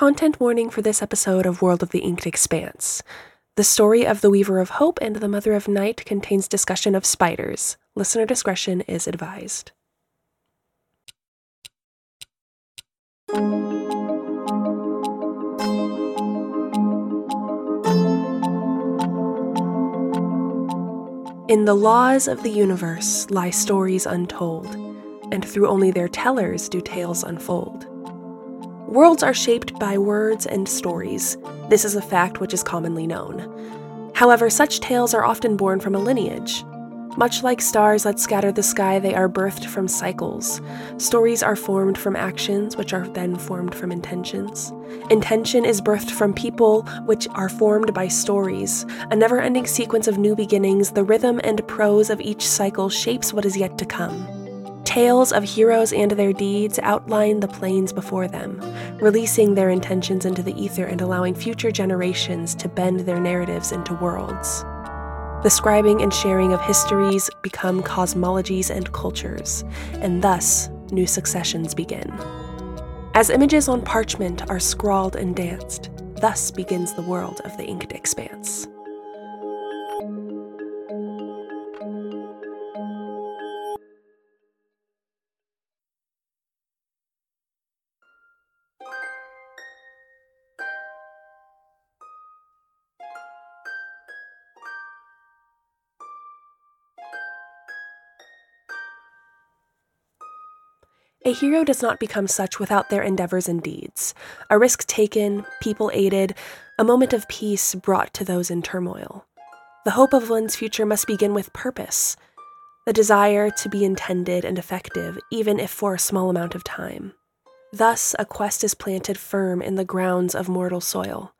Content warning for this episode of World of the Inked Expanse. The story of The Weaver of Hope and the Mother of Night contains discussion of spiders. Listener discretion is advised. In the laws of the universe lie stories untold, and through only their tellers do tales unfold. Worlds are shaped by words and stories. This is a fact which is commonly known. However, such tales are often born from a lineage. Much like stars that scatter the sky, they are birthed from cycles. Stories are formed from actions, which are then formed from intentions. Intention is birthed from people, which are formed by stories. A never-ending sequence of new beginnings, the rhythm and prose of each cycle shapes what is yet to come. Tales of heroes and their deeds outline the plains before them, releasing their intentions into the ether and allowing future generations to bend their narratives into worlds. The scribing and sharing of histories become cosmologies and cultures, and thus new successions begin. As images on parchment are scrawled and danced, thus begins the world of the Inked Expanse. A hero does not become such without their endeavors and deeds. A risk taken, people aided, a moment of peace brought to those in turmoil. The hope of one's future must begin with purpose, the desire to be intended and effective, even if for a small amount of time. Thus, a quest is planted firm in the grounds of mortal soil.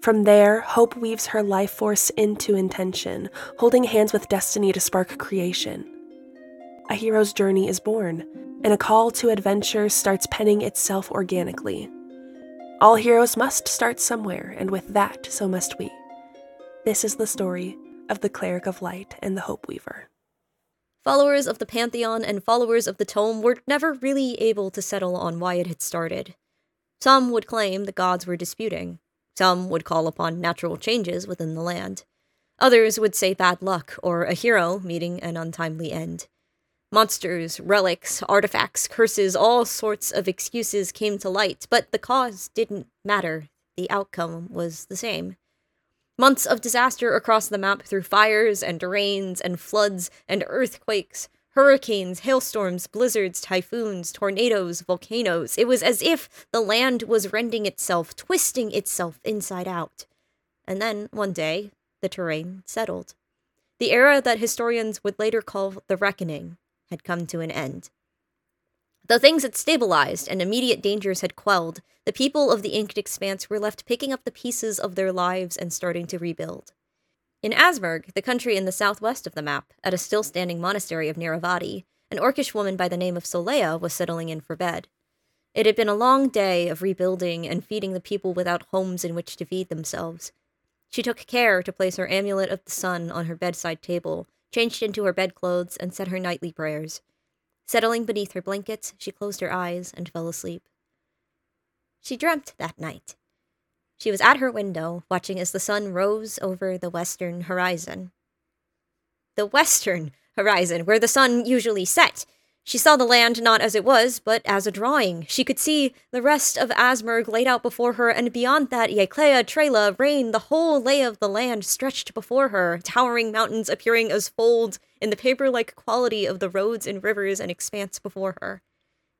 From there, hope weaves her life force into intention, holding hands with destiny to spark creation. A hero's journey is born, and a call to adventure starts penning itself organically. All heroes must start somewhere, and with that, so must we. This is the story of the Cleric of Light and the Hope Weaver. Followers of the Pantheon and followers of the Tome were never really able to settle on why it had started. Some would claim the gods were disputing. Some would call upon natural changes within the land. Others would say bad luck or a hero meeting an untimely end. Monsters, relics, artifacts, curses, all sorts of excuses came to light, but the cause didn't matter. The outcome was the same. Months of disaster across the map through fires and rains and floods and earthquakes, hurricanes, hailstorms, blizzards, typhoons, tornadoes, volcanoes. It was as if the land was rending itself, twisting itself inside out. And then, one day, the terrain settled. The era that historians would later call the Reckoning had come to an end. Though things had stabilized and immediate dangers had quelled, the people of the Inked Expanse were left picking up the pieces of their lives and starting to rebuild. In Asmurg, the country in the southwest of the map, at a still-standing monastery of Niravati, an Orcish woman by the name of Soleia was settling in for bed. It had been a long day of rebuilding and feeding the people without homes in which to feed themselves. She took care to place her amulet of the sun on her bedside table, changed into her bedclothes, and said her nightly prayers. Settling beneath her blankets, she closed her eyes and fell asleep. She dreamt that night. She was at her window, watching as the sun rose over the western horizon. The western horizon, where the sun usually set! She saw the land not as it was, but as a drawing. She could see the rest of Asmurg laid out before her, and beyond that, Yeklea, Trela, Rain, the whole lay of the land stretched before her, towering mountains appearing as folds in the paper-like quality of the roads and rivers and expanse before her.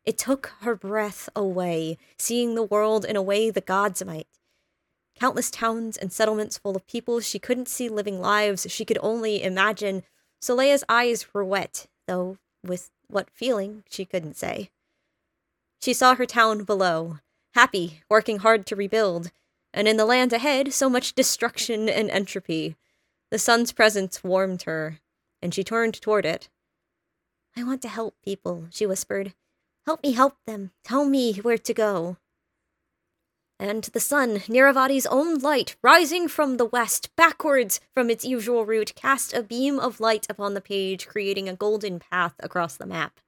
It took her breath away, seeing the world in a way the gods might. Countless towns and settlements full of people she couldn't see living lives she could only imagine. Soleia's eyes were wet, though with what feeling, she couldn't say. She saw her town below, happy, working hard to rebuild, and in the land ahead, so much destruction and entropy. The sun's presence warmed her, and she turned toward it. "I want to help people," she whispered. "Help me help them. Tell me where to go." And the sun, Niravati's own light, rising from the west, backwards from its usual route, cast a beam of light upon the page, creating a golden path across the map.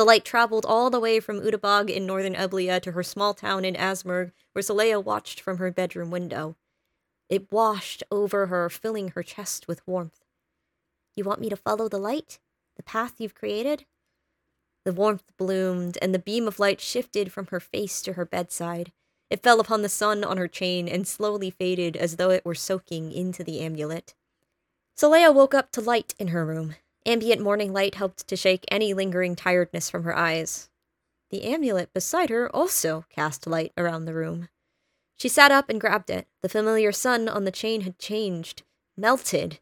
The light traveled all the way from Udabog in northern Eblia to her small town in Asmurg, where Soleia watched from her bedroom window. It washed over her, filling her chest with warmth. "You want me to follow the light? The path you've created?" The warmth bloomed, and the beam of light shifted from her face to her bedside. It fell upon the sun on her chain and slowly faded as though it were soaking into the amulet. Soleia woke up to light in her room. Ambient morning light helped to shake any lingering tiredness from her eyes. The amulet beside her also cast light around the room. She sat up and grabbed it. The familiar sun on the chain had changed, melted.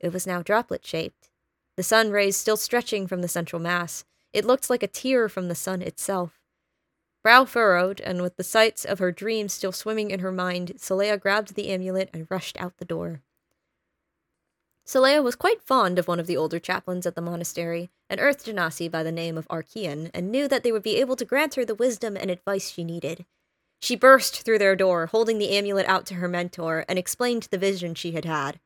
It was now droplet-shaped. The sun rays still stretching from the central mass. It looked like a tear from the sun itself. Brow furrowed, and with the sights of her dream still swimming in her mind, Soleia grabbed the amulet and rushed out the door. Soleia was quite fond of one of the older chaplains at the monastery, an Earth Genasi by the name of Archeon, and knew that they would be able to grant her the wisdom and advice she needed. She burst through their door, holding the amulet out to her mentor, and explained the vision she had had.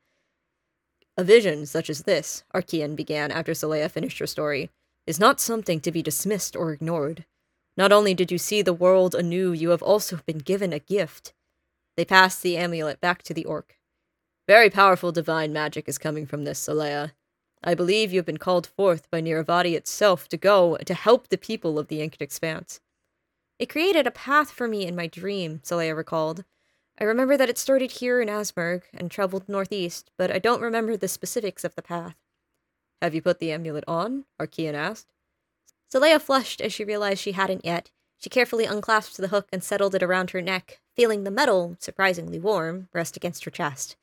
"A vision such as this," Archeon began after Soleia finished her story, "is not something to be dismissed or ignored. Not only did you see the world anew, you have also been given a gift." They passed the amulet back to the orc. "Very powerful divine magic is coming from this, Soleia. I believe you have been called forth by Niravati itself to go to help the people of the Inked Expanse." "It created a path for me in my dream," Soleia recalled. "I remember that it started here in Asmurg and traveled northeast, but I don't remember the specifics of the path." "Have you put the amulet on?" Archeon asked. Soleia flushed as she realized she hadn't yet. She carefully unclasped the hook and settled it around her neck, feeling the metal, surprisingly warm, rest against her chest.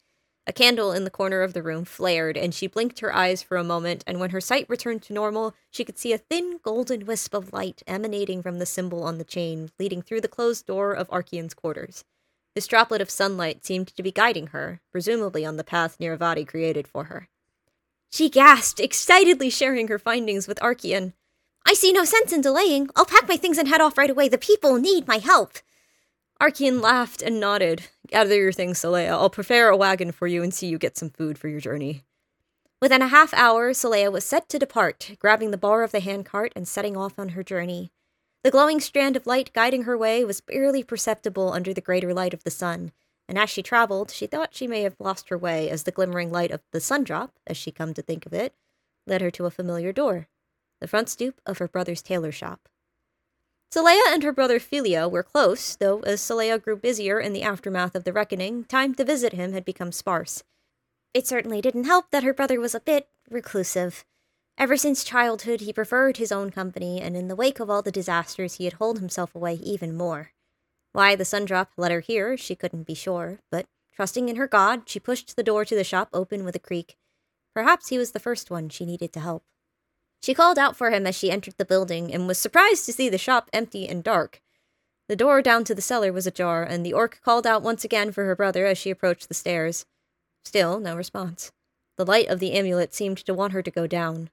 A candle in the corner of the room flared, and she blinked her eyes for a moment, and when her sight returned to normal, she could see a thin golden wisp of light emanating from the symbol on the chain, leading through the closed door of Archeon's quarters. This droplet of sunlight seemed to be guiding her, presumably on the path Niravati created for her. She gasped, excitedly sharing her findings with Archeon. "I see no sense in delaying. I'll pack my things and head off right away. The people need my help." Archeon laughed and nodded. "Gather your things, Soleia. I'll prepare a wagon for you and see you get some food for your journey." Within a half hour, Soleia was set to depart, grabbing the bar of the handcart and setting off on her journey. The glowing strand of light guiding her way was barely perceptible under the greater light of the sun, and as she traveled, she thought she may have lost her way as the glimmering light of the sundrop, as she come to think of it, led her to a familiar door, the front stoop of her brother's tailor shop. Soleia and her brother Filio were close, though as Soleia grew busier in the aftermath of the reckoning, time to visit him had become sparse. It certainly didn't help that her brother was a bit reclusive. Ever since childhood, he preferred his own company, and in the wake of all the disasters, he had holed himself away even more. Why the sundrop led her here, she couldn't be sure, but trusting in her god, she pushed the door to the shop open with a creak. Perhaps he was the first one she needed to help. She called out for him as she entered the building, and was surprised to see the shop empty and dark. The door down to the cellar was ajar, and the orc called out once again for her brother as she approached the stairs. Still, no response. The light of the amulet seemed to want her to go down.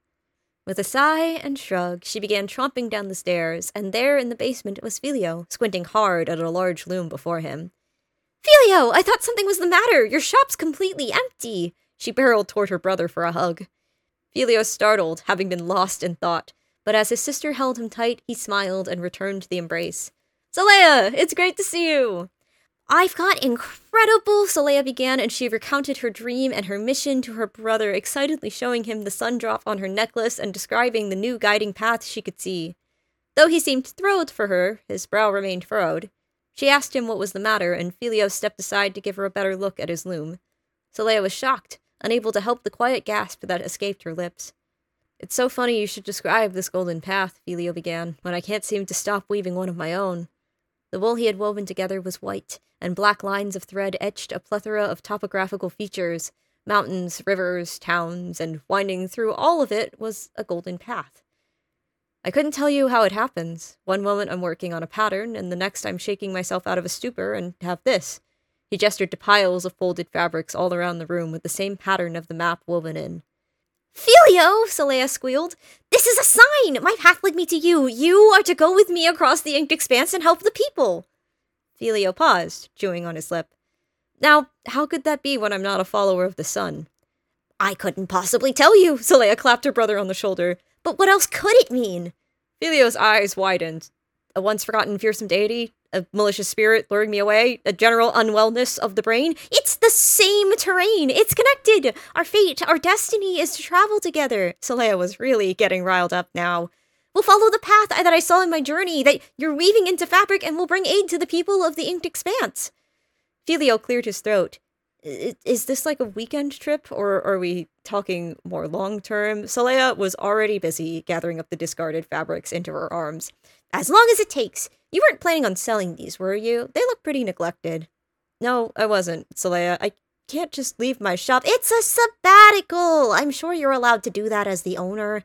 With a sigh and shrug, she began tromping down the stairs, and there in the basement was Filio, squinting hard at a large loom before him. "Filio, I thought something was the matter! Your shop's completely empty!" She barreled toward her brother for a hug. Filio startled, having been lost in thought, but as his sister held him tight, he smiled and returned the embrace. "Soleia, it's great to see you!" "I've got incredible," Soleia began, and she recounted her dream and her mission to her brother, excitedly showing him the sundrop on her necklace and describing the new guiding path she could see. Though he seemed thrilled for her, his brow remained furrowed. She asked him what was the matter, and Filio stepped aside to give her a better look at his loom. Soleia was shocked, unable to help the quiet gasp that escaped her lips. "It's so funny you should describe this golden path," Filio began, "when I can't seem to stop weaving one of my own." The wool he had woven together was white, and black lines of thread etched a plethora of topographical features. Mountains, rivers, towns, and winding through all of it was a golden path. "I couldn't tell you how it happens. One moment I'm working on a pattern, and the next I'm shaking myself out of a stupor and have this." He gestured to piles of folded fabrics all around the room with the same pattern of the map woven in. "Filio!" Soleia squealed. "This is a sign! My path led me to you! You are to go with me across the Inked Expanse and help the people!" Filio paused, chewing on his lip. "Now, how could that be when I'm not a follower of the sun?" "I couldn't possibly tell you!" Soleia clapped her brother on the shoulder. "But what else could it mean?" Filio's eyes widened. A once forgotten fearsome deity, a malicious spirit luring me away, a general unwellness of the brain. It's the same terrain! It's connected! Our fate, our destiny is to travel together! Soleia was really getting riled up now. We'll follow the path that I saw in my journey, that you're weaving into fabric, and we'll bring aid to the people of the Inked Expanse. Filio cleared his throat. Is this like a weekend trip, or are we talking more long-term? Soleia was already busy gathering up the discarded fabrics into her arms. As long as it takes. You weren't planning on selling these, were you? They look pretty neglected. No, I wasn't, Soleia. I can't just leave my shop. It's a sabbatical! I'm sure you're allowed to do that as the owner.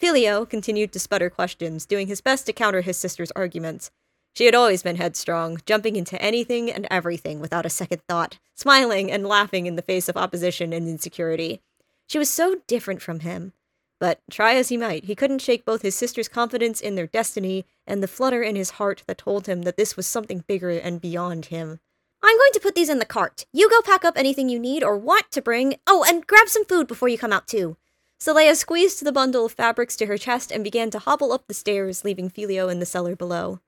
Filio continued to sputter questions, doing his best to counter his sister's arguments. She had always been headstrong, jumping into anything and everything without a second thought, smiling and laughing in the face of opposition and insecurity. She was so different from him. But, try as he might, he couldn't shake both his sister's confidence in their destiny and the flutter in his heart that told him that this was something bigger and beyond him. I'm going to put these in the cart. You go pack up anything you need or want to bring. Oh, and grab some food before you come out, too. Soleia squeezed the bundle of fabrics to her chest and began to hobble up the stairs, leaving Filio in the cellar below.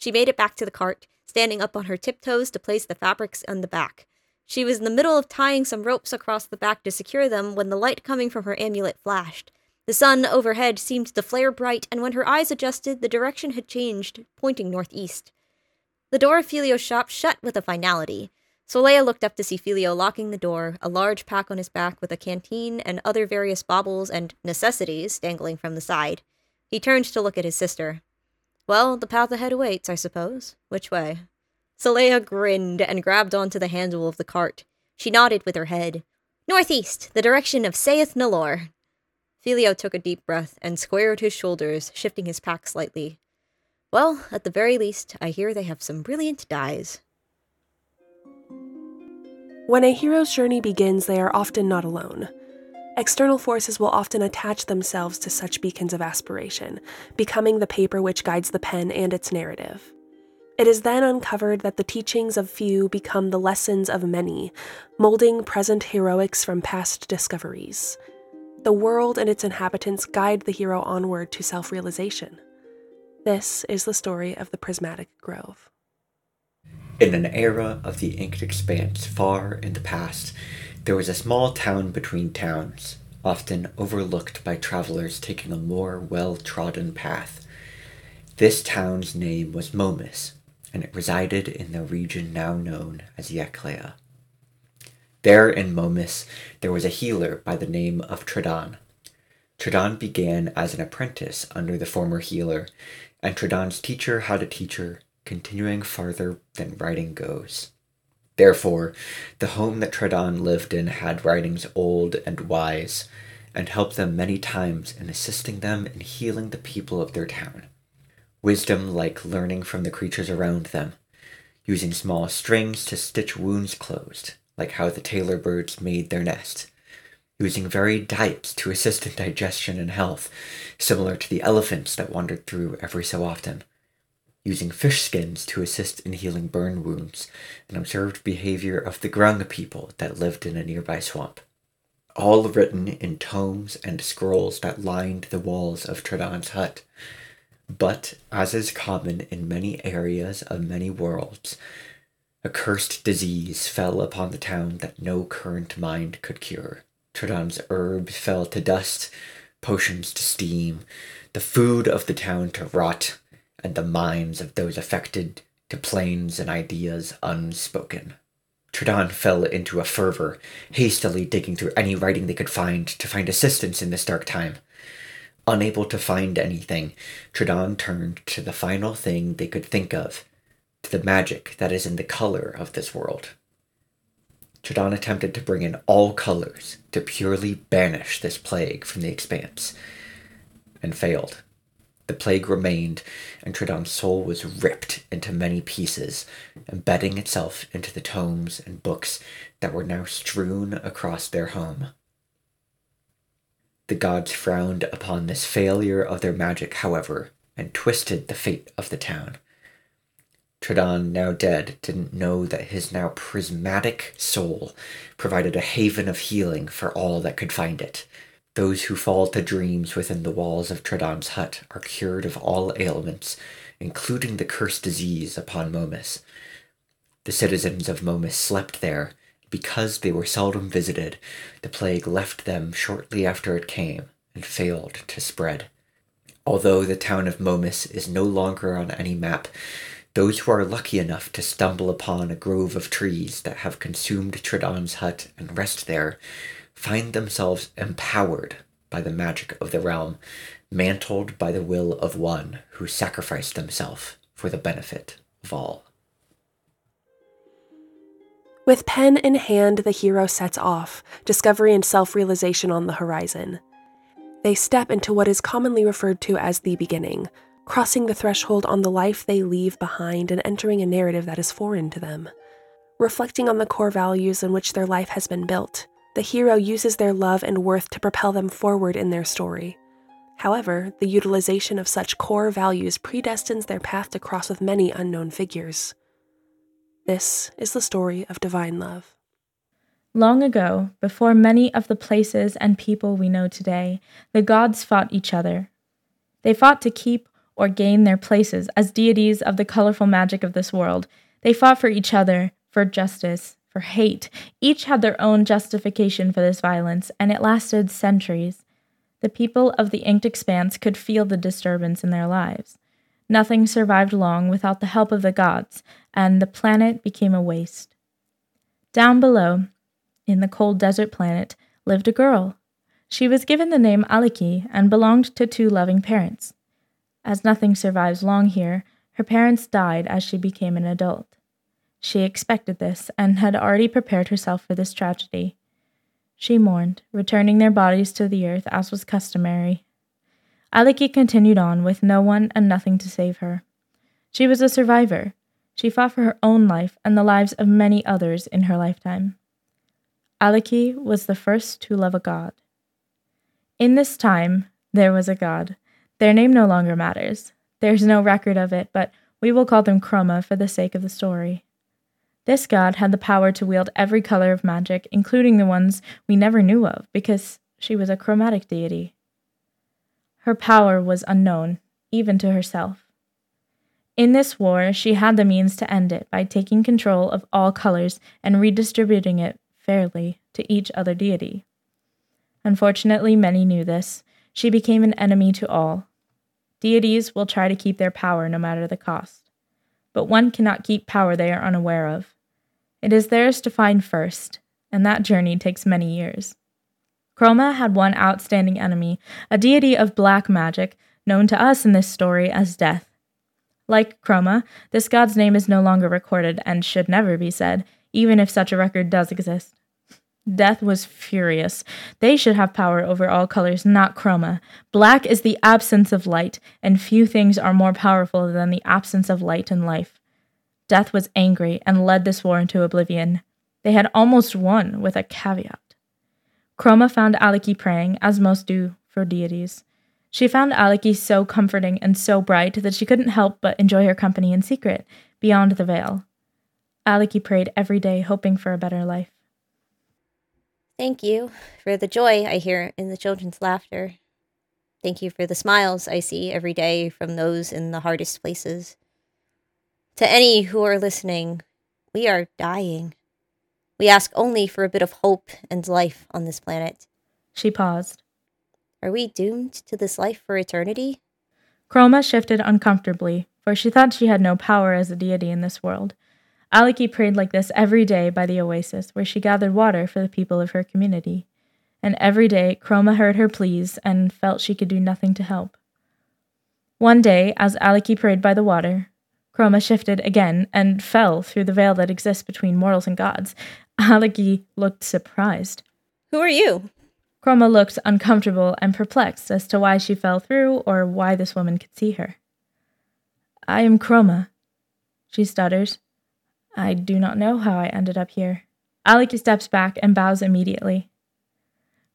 She made it back to the cart, standing up on her tiptoes to place the fabrics on the back. She was in the middle of tying some ropes across the back to secure them when the light coming from her amulet flashed. The sun overhead seemed to flare bright, and when her eyes adjusted, the direction had changed, pointing northeast. The door of Filio's shop shut with a finality. Soleia looked up to see Filio locking the door, a large pack on his back with a canteen and other various baubles and necessities dangling from the side. He turned to look at his sister. Well, the path ahead awaits, I suppose. Which way? Soleia grinned and grabbed onto the handle of the cart. She nodded with her head. Northeast, the direction of Sayeth Nalor. Filio took a deep breath and squared his shoulders, shifting his pack slightly. Well, at the very least, I hear they have some brilliant dyes. When a hero's journey begins, they are often not alone. External forces will often attach themselves to such beacons of aspiration, becoming the paper which guides the pen and its narrative. It is then uncovered that the teachings of few become the lessons of many, molding present heroics from past discoveries. The world and its inhabitants guide the hero onward to self-realization. This is the story of the Prismatic Grove. In an era of the Inked Expanse far in the past, there was a small town between towns, often overlooked by travelers taking a more well-trodden path. This town's name was Momus, and it resided in the region now known as Yeklea. There in Momus, there was a healer by the name of Tridon. Tridon began as an apprentice under the former healer, and Tridon's teacher had a teacher, continuing farther than writing goes. Therefore, the home that Tridon lived in had writings old and wise, and helped them many times in assisting them in healing the people of their town. Wisdom like learning from the creatures around them, using small strings to stitch wounds closed, like how the tailor birds made their nest, using varied diets to assist in digestion and health, similar to the elephants that wandered through every so often, using fish skins to assist in healing burn wounds, and observed behavior of the Grung people that lived in a nearby swamp. All written in tomes and scrolls that lined the walls of Tridon's hut. But, as is common in many areas of many worlds, a cursed disease fell upon the town that no current mind could cure. Tridon's herbs fell to dust, potions to steam, the food of the town to rot, and the minds of those affected to plains and ideas unspoken. Tridon fell into a fervor, hastily digging through any writing they could find to find assistance in this dark time. Unable to find anything, Tridon turned to the final thing they could think of, to the magic that is in the color of this world. Tridon attempted to bring in all colors to purely banish this plague from the expanse, and failed. The plague remained, and Tridon's soul was ripped into many pieces, embedding itself into the tomes and books that were now strewn across their home. The gods frowned upon this failure of their magic, however, and twisted the fate of the town. Tridon, now dead, didn't know that his now prismatic soul provided a haven of healing for all that could find it. Those who fall to dreams within the walls of Tridon's hut are cured of all ailments, including the cursed disease upon Momus. The citizens of Momus slept there. Because they were seldom visited, the plague left them shortly after it came and failed to spread. Although the town of Momus is no longer on any map, those who are lucky enough to stumble upon a grove of trees that have consumed Tridon's hut and rest there find themselves empowered by the magic of the realm, mantled by the will of one who sacrificed himself for the benefit of all. With pen in hand, the hero sets off, discovery and self-realization on the horizon. They step into what is commonly referred to as the beginning, crossing the threshold on the life they leave behind and entering a narrative that is foreign to them. Reflecting on the core values in which their life has been built, the hero uses their love and worth to propel them forward in their story. However, the utilization of such core values predestines their path to cross with many unknown figures. This is the story of Divine Love. Long ago, before many of the places and people we know today, the gods fought each other. They fought to keep or gain their places as deities of the colorful magic of this world. They fought for each other, for justice, for hate. Each had their own justification for this violence, and it lasted centuries. The people of the Inked Expanse could feel the disturbance in their lives. Nothing survived long without the help of the gods, and the planet became a waste. Down below, in the cold desert planet, lived a girl. She was given the name Aliki and belonged to two loving parents. As nothing survives long here, her parents died as she became an adult. She expected this and had already prepared herself for this tragedy. She mourned, returning their bodies to the earth as was customary. Aliki continued on with no one and nothing to save her. She was a survivor. She fought for her own life and the lives of many others in her lifetime. Aliki was the first to love a god. In this time, there was a god. Their name no longer matters. There's no record of it, but we will call them Chroma for the sake of the story. This god had the power to wield every color of magic, including the ones we never knew of, because she was a chromatic deity. Her power was unknown, even to herself. In this war, she had the means to end it by taking control of all colors and redistributing it fairly to each other deity. Unfortunately, many knew this. She became an enemy to all. Deities will try to keep their power no matter the cost, but one cannot keep power they are unaware of. It is theirs to find first, and that journey takes many years. Chroma had one outstanding enemy, a deity of black magic, known to us in this story as Death. Like Chroma, this god's name is no longer recorded and should never be said, even if such a record does exist. Death was furious. They should have power over all colors, not Chroma. Black is the absence of light, and few things are more powerful than the absence of light in life. Death was angry and led this war into oblivion. They had almost won, with a caveat. Chroma found Aliki praying, as most do for deities. She found Aliki so comforting and so bright that she couldn't help but enjoy her company in secret, beyond the veil. Aliki prayed every day, hoping for a better life. Thank you for the joy I hear in the children's laughter. Thank you for the smiles I see every day from those in the hardest places. To any who are listening, we are dying. We ask only for a bit of hope and life on this planet. She paused. Are we doomed to this life for eternity? Chroma shifted uncomfortably, for she thought she had no power as a deity in this world. Aliki prayed like this every day by the oasis, where she gathered water for the people of her community. And every day, Chroma heard her pleas and felt she could do nothing to help. One day, as Aliki prayed by the water, Chroma shifted again and fell through the veil that exists between mortals and gods. Aliki looked surprised. Who are you? Chroma looked uncomfortable and perplexed as to why she fell through or why this woman could see her. I am Chroma, she stutters. I do not know how I ended up here. Aliki steps back and bows immediately.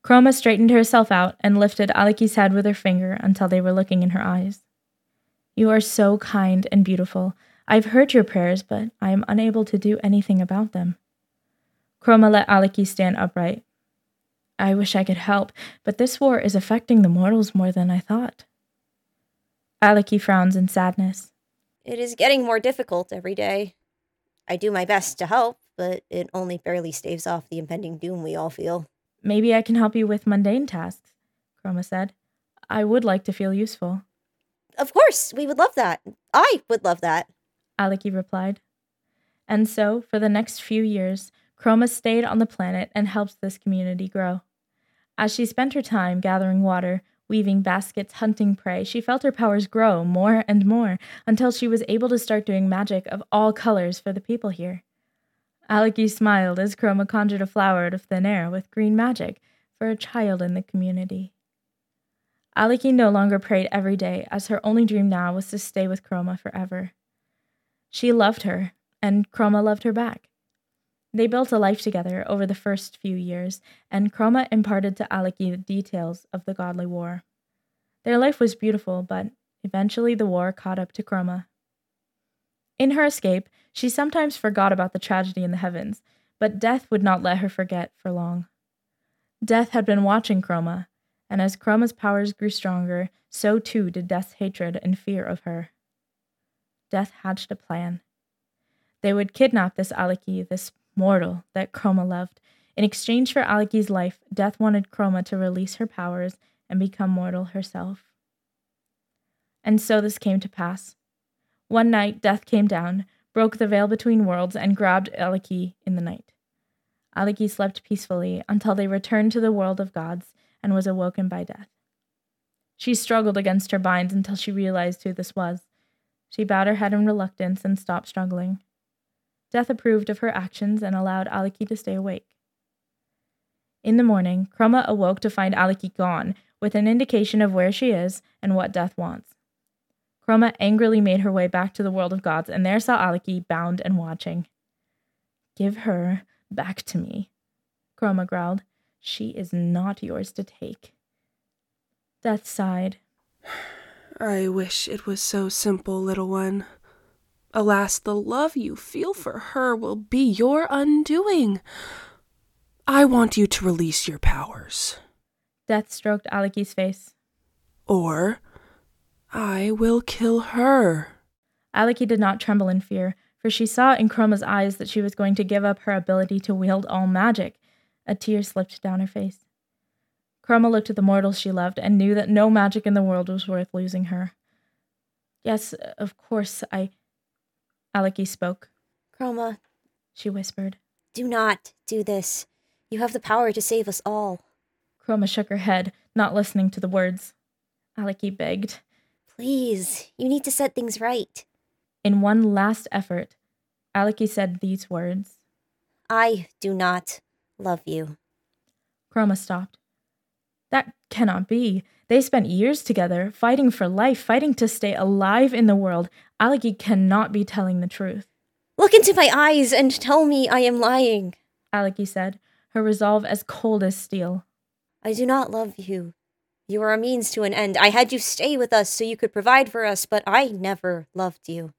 Chroma straightened herself out and lifted Aliki's head with her finger until they were looking in her eyes. You are so kind and beautiful. I've heard your prayers, but I am unable to do anything about them. Chroma let Aliki stand upright. I wish I could help, but this war is affecting the mortals more than I thought. Aliki frowns in sadness. It is getting more difficult every day. I do my best to help, but it only barely staves off the impending doom we all feel. Maybe I can help you with mundane tasks, Chroma said. I would like to feel useful. Of course, we would love that. I would love that, Aliki replied. And so, for the next few years, Chroma stayed on the planet and helped this community grow. As she spent her time gathering water, weaving baskets, hunting prey, she felt her powers grow more and more until she was able to start doing magic of all colors for the people here. Aliki smiled as Chroma conjured a flower out of thin air with green magic for a child in the community. Aliki no longer prayed every day, as her only dream now was to stay with Chroma forever. She loved her, and Chroma loved her back. They built a life together over the first few years, and Chroma imparted to Aliki the details of the Godly War. Their life was beautiful, but eventually the war caught up to Chroma. In her escape, she sometimes forgot about the tragedy in the heavens, but death would not let her forget for long. Death had been watching Chroma, and as Chroma's powers grew stronger, so too did Death's hatred and fear of her. Death hatched a plan. They would kidnap this Aliki, this mortal that Chroma loved. In exchange for Aliki's life, Death wanted Chroma to release her powers and become mortal herself. And so this came to pass. One night, Death came down, broke the veil between worlds, and grabbed Aliki in the night. Aliki slept peacefully until they returned to the world of gods and was awoken by Death. She struggled against her binds until she realized who this was. She bowed her head in reluctance and stopped struggling. Death approved of her actions and allowed Aliki to stay awake. In the morning, Chroma awoke to find Aliki gone, with an indication of where she is and what Death wants. Chroma angrily made her way back to the world of gods and there saw Aliki bound and watching. "Give her back to me," Chroma growled. "She is not yours to take." Death sighed. "I wish it was so simple, little one. Alas, the love you feel for her will be your undoing. I want you to release your powers." Death stroked Aliki's face. "Or I will kill her." Aliki did not tremble in fear, for she saw in Chroma's eyes that she was going to give up her ability to wield all magic. A tear slipped down her face. Chroma looked at the mortal she loved and knew that no magic in the world was worth losing her. "Yes, of course, Aliki spoke. "Chroma," she whispered, "do not do this. You have the power to save us all." Chroma shook her head, not listening to the words. Aliki begged. "Please, you need to set things right." In one last effort, Aliki said these words. "I do not love you." Chroma stopped. That cannot be. They spent years together, fighting for life, fighting to stay alive in the world. Aliki cannot be telling the truth. "Look into my eyes and tell me I am lying," Aliki said, her resolve as cold as steel. "I do not love you. You are a means to an end. I had you stay with us so you could provide for us, but I never loved you."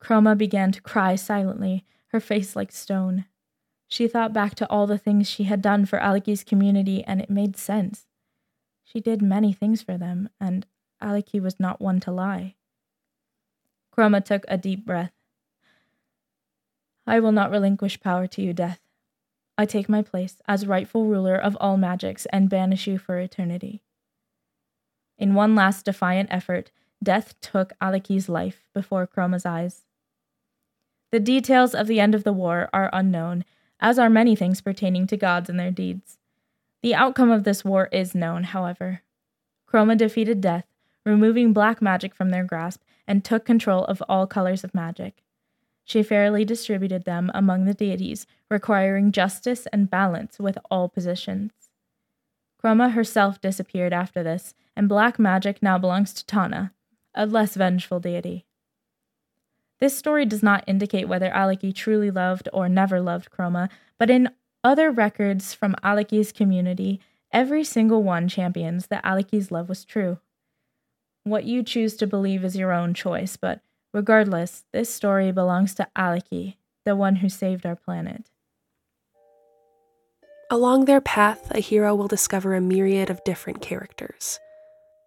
Chroma began to cry silently, her face like stone. She thought back to all the things she had done for Aliki's community, and it made sense. She did many things for them, and Aliki was not one to lie. Chroma took a deep breath. "I will not relinquish power to you, Death. I take my place as rightful ruler of all magics and banish you for eternity." In one last defiant effort, Death took Aliki's life before Chroma's eyes. The details of the end of the war are unknown, as are many things pertaining to gods and their deeds. The outcome of this war is known, however. Chroma defeated Death, removing black magic from their grasp, and took control of all colors of magic. She fairly distributed them among the deities, requiring justice and balance with all positions. Chroma herself disappeared after this, and black magic now belongs to Tana, a less vengeful deity. This story does not indicate whether Aliki truly loved or never loved Chroma, but in other records from Aliki's community, every single one champions that Aliki's love was true. What you choose to believe is your own choice, but regardless, this story belongs to Aliki, the one who saved our planet. Along their path, a hero will discover a myriad of different characters.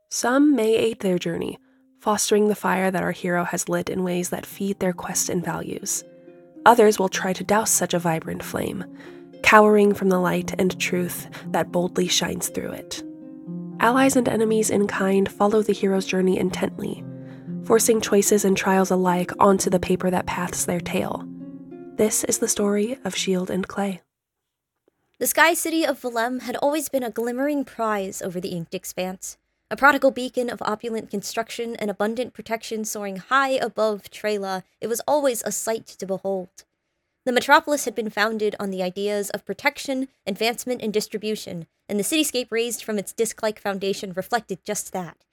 Some may aid their journey, fostering the fire that our hero has lit in ways that feed their quest and values. Others will try to douse such a vibrant flame, cowering from the light and truth that boldly shines through it. Allies and enemies in kind follow the hero's journey intently, forcing choices and trials alike onto the paper that paths their tale. This is the story of Shield and Clay. The sky city of Valem had always been a glimmering prize over the Inked Expanse, a prodigal beacon of opulent construction and abundant protection soaring high above Trela. It was always a sight to behold. The metropolis had been founded on the ideas of protection, advancement, and distribution, and the cityscape raised from its disc-like foundation reflected just that.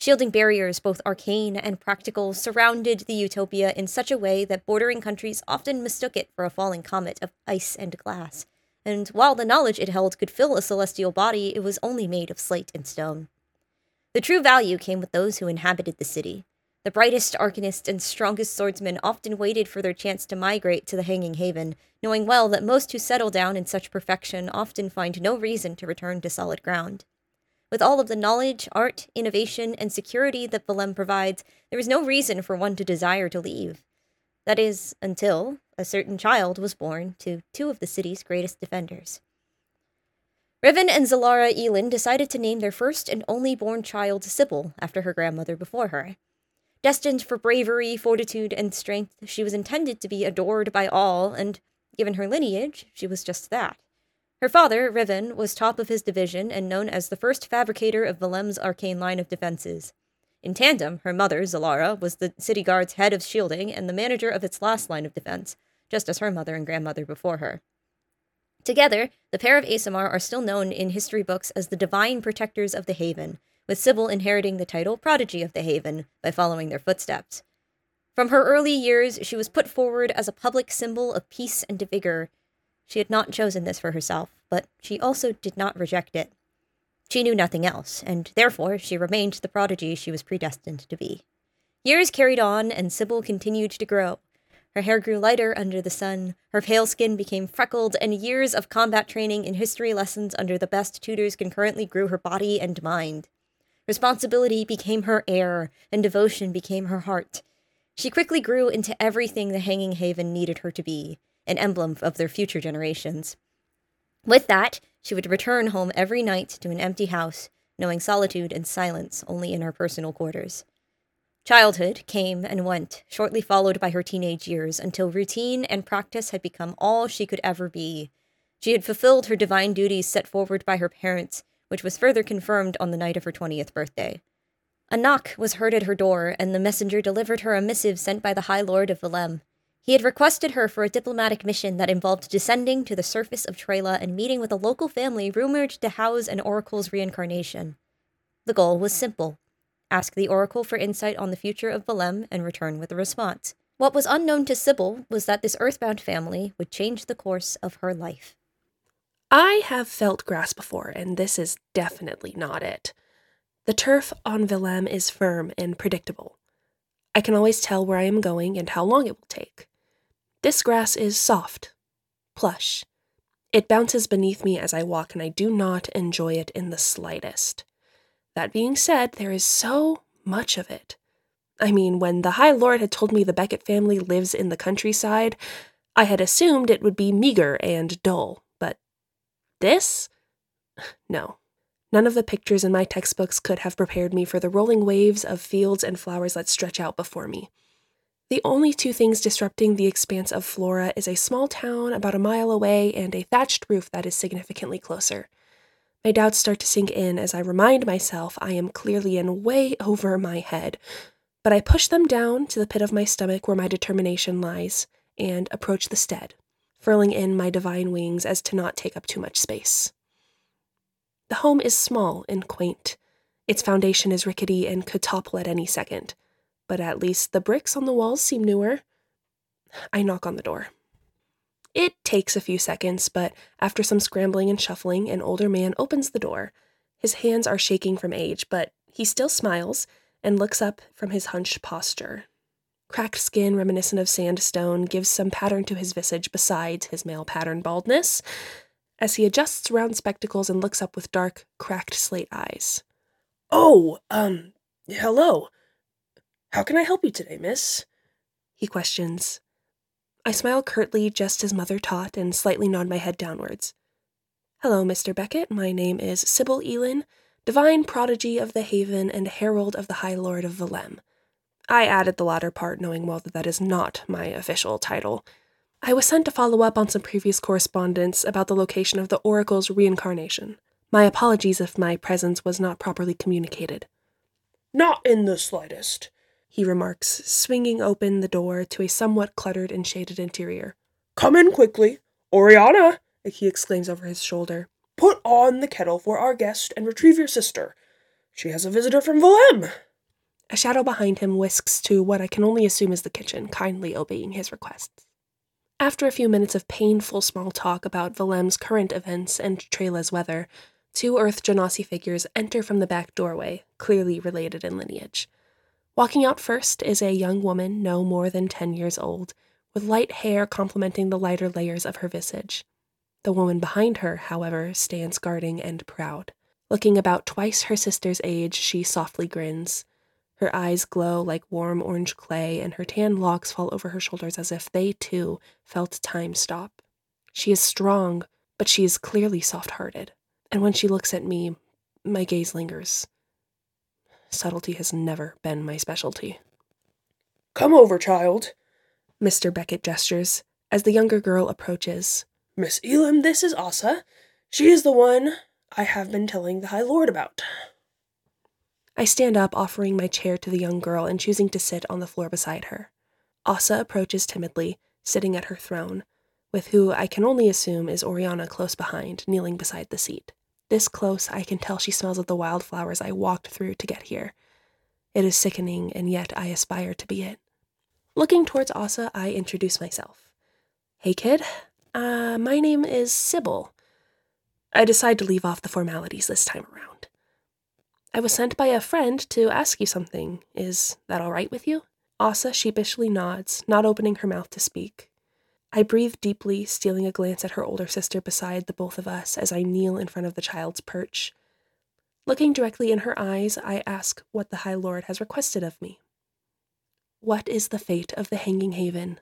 Shielding barriers, both arcane and practical, surrounded the utopia in such a way that bordering countries often mistook it for a falling comet of ice and glass. And while the knowledge it held could fill a celestial body, it was only made of slate and stone. The true value came with those who inhabited the city. The brightest arcanists and strongest swordsmen often waited for their chance to migrate to the Hanging Haven, knowing well that most who settle down in such perfection often find no reason to return to solid ground. With all of the knowledge, art, innovation, and security that Valem provides, there is no reason for one to desire to leave. That is, until a certain child was born to two of the city's greatest defenders. Riven and Zalara Elin decided to name their first and only born child Sybil after her grandmother before her. Destined for bravery, fortitude, and strength, she was intended to be adored by all, and given her lineage, she was just that. Her father, Riven, was top of his division and known as the first fabricator of Valem's arcane line of defenses. In tandem, her mother, Zalara, was the city guard's head of shielding and the manager of its last line of defense, just as her mother and grandmother before her. Together, the pair of Asimar are still known in history books as the Divine Protectors of the Haven, with Sybil inheriting the title Prodigy of the Haven by following their footsteps. From her early years, she was put forward as a public symbol of peace and vigor. She had not chosen this for herself, but she also did not reject it. She knew nothing else, and therefore she remained the prodigy she was predestined to be. Years carried on, and Sybil continued to grow. Her hair grew lighter under the sun, her pale skin became freckled, and years of combat training and history lessons under the best tutors concurrently grew her body and mind. Responsibility became her air, and devotion became her heart. She quickly grew into everything the Hanging Haven needed her to be, an emblem of their future generations. With that, she would return home every night to an empty house, knowing solitude and silence only in her personal quarters. Childhood came and went, shortly followed by her teenage years, until routine and practice had become all she could ever be. She had fulfilled her divine duties set forward by her parents, which was further confirmed on the night of her 20th birthday. A knock was heard at her door, and the messenger delivered her a missive sent by the High Lord of Valem. He had requested her for a diplomatic mission that involved descending to the surface of Trela and meeting with a local family rumored to house an oracle's reincarnation. The goal was simple. Ask the oracle for insight on the future of Valem and return with a response. What was unknown to Sybil was that this earthbound family would change the course of her life. I have felt grass before, and this is definitely not it. The turf on Valem is firm and predictable. I can always tell where I am going and how long it will take. This grass is soft, plush. It bounces beneath me as I walk, and I do not enjoy it in the slightest. That being said, there is so much of it. I mean, when the High Lord had told me the Beckett family lives in the countryside, I had assumed it would be meager and dull. This? No. None of the pictures in my textbooks could have prepared me for the rolling waves of fields and flowers that stretch out before me. The only two things disrupting the expanse of flora is a small town about a mile away and a thatched roof that is significantly closer. My doubts start to sink in as I remind myself I am clearly in way over my head, but I push them down to the pit of my stomach where my determination lies and approach the stead, furling in my divine wings as to not take up too much space. The home is small and quaint. Its foundation is rickety and could topple at any second, but at least the bricks on the walls seem newer. I knock on the door. It takes a few seconds, but after some scrambling and shuffling, an older man opens the door. His hands are shaking from age, but he still smiles and looks up from his hunched posture. Cracked skin reminiscent of sandstone gives some pattern to his visage besides his male pattern baldness. as he adjusts round spectacles and looks up with dark, cracked slate eyes. "Oh, hello. How can I help you today, miss?" he questions. I smile curtly, just as Mother taught, and slightly nod my head downwards. "Hello, Mr. Beckett. My name is Sybil Elin, Divine Prodigy of the Haven and Herald of the High Lord of Valem." I added the latter part, knowing well that is not my official title. I was sent to follow up on some previous correspondence about the location of the Oracle's reincarnation. My apologies if my presence was not properly communicated. "Not in the slightest," he remarks, swinging open the door to a somewhat cluttered and shaded interior. "Come in quickly. Oriana," he exclaims over his shoulder, "put on the kettle for our guest and retrieve your sister. She has a visitor from Valem." A shadow behind him whisks to what I can only assume is the kitchen, kindly obeying his requests. After a few minutes of painful small talk about Valem's current events and Trela's weather, two Earth Genasi figures enter from the back doorway, clearly related in lineage. Walking out first is a young woman no more than 10 years old, with light hair complementing the lighter layers of her visage. The woman behind her, however, stands guarding and proud. Looking about twice her sister's age, she softly grins. Her eyes glow like warm orange clay, and her tan locks fall over her shoulders as if they, too, felt time stop. She is strong, but she is clearly soft-hearted. And when she looks at me, my gaze lingers. Subtlety has never been my specialty. "Come over, child," Mr. Beckett gestures, as the younger girl approaches. "Miss Elin, this is Asa. She is the one I have been telling the High Lord about." I stand up, offering my chair to the young girl and choosing to sit on the floor beside her. Asa approaches timidly, sitting at her throne, with who I can only assume is Oriana close behind, kneeling beside the seat. This close, I can tell she smells of the wildflowers I walked through to get here. It is sickening, and yet I aspire to be it. Looking towards Asa, I introduce myself. "Hey, kid. My name is Sybil." I decide to leave off the formalities this time around. "I was sent by a friend to ask you something. Is that all right with you?" Asa sheepishly nods, not opening her mouth to speak. I breathe deeply, stealing a glance at her older sister beside the both of us as I kneel in front of the child's perch. Looking directly in her eyes, I ask what the High Lord has requested of me. "What is the fate of the Hanging Haven?"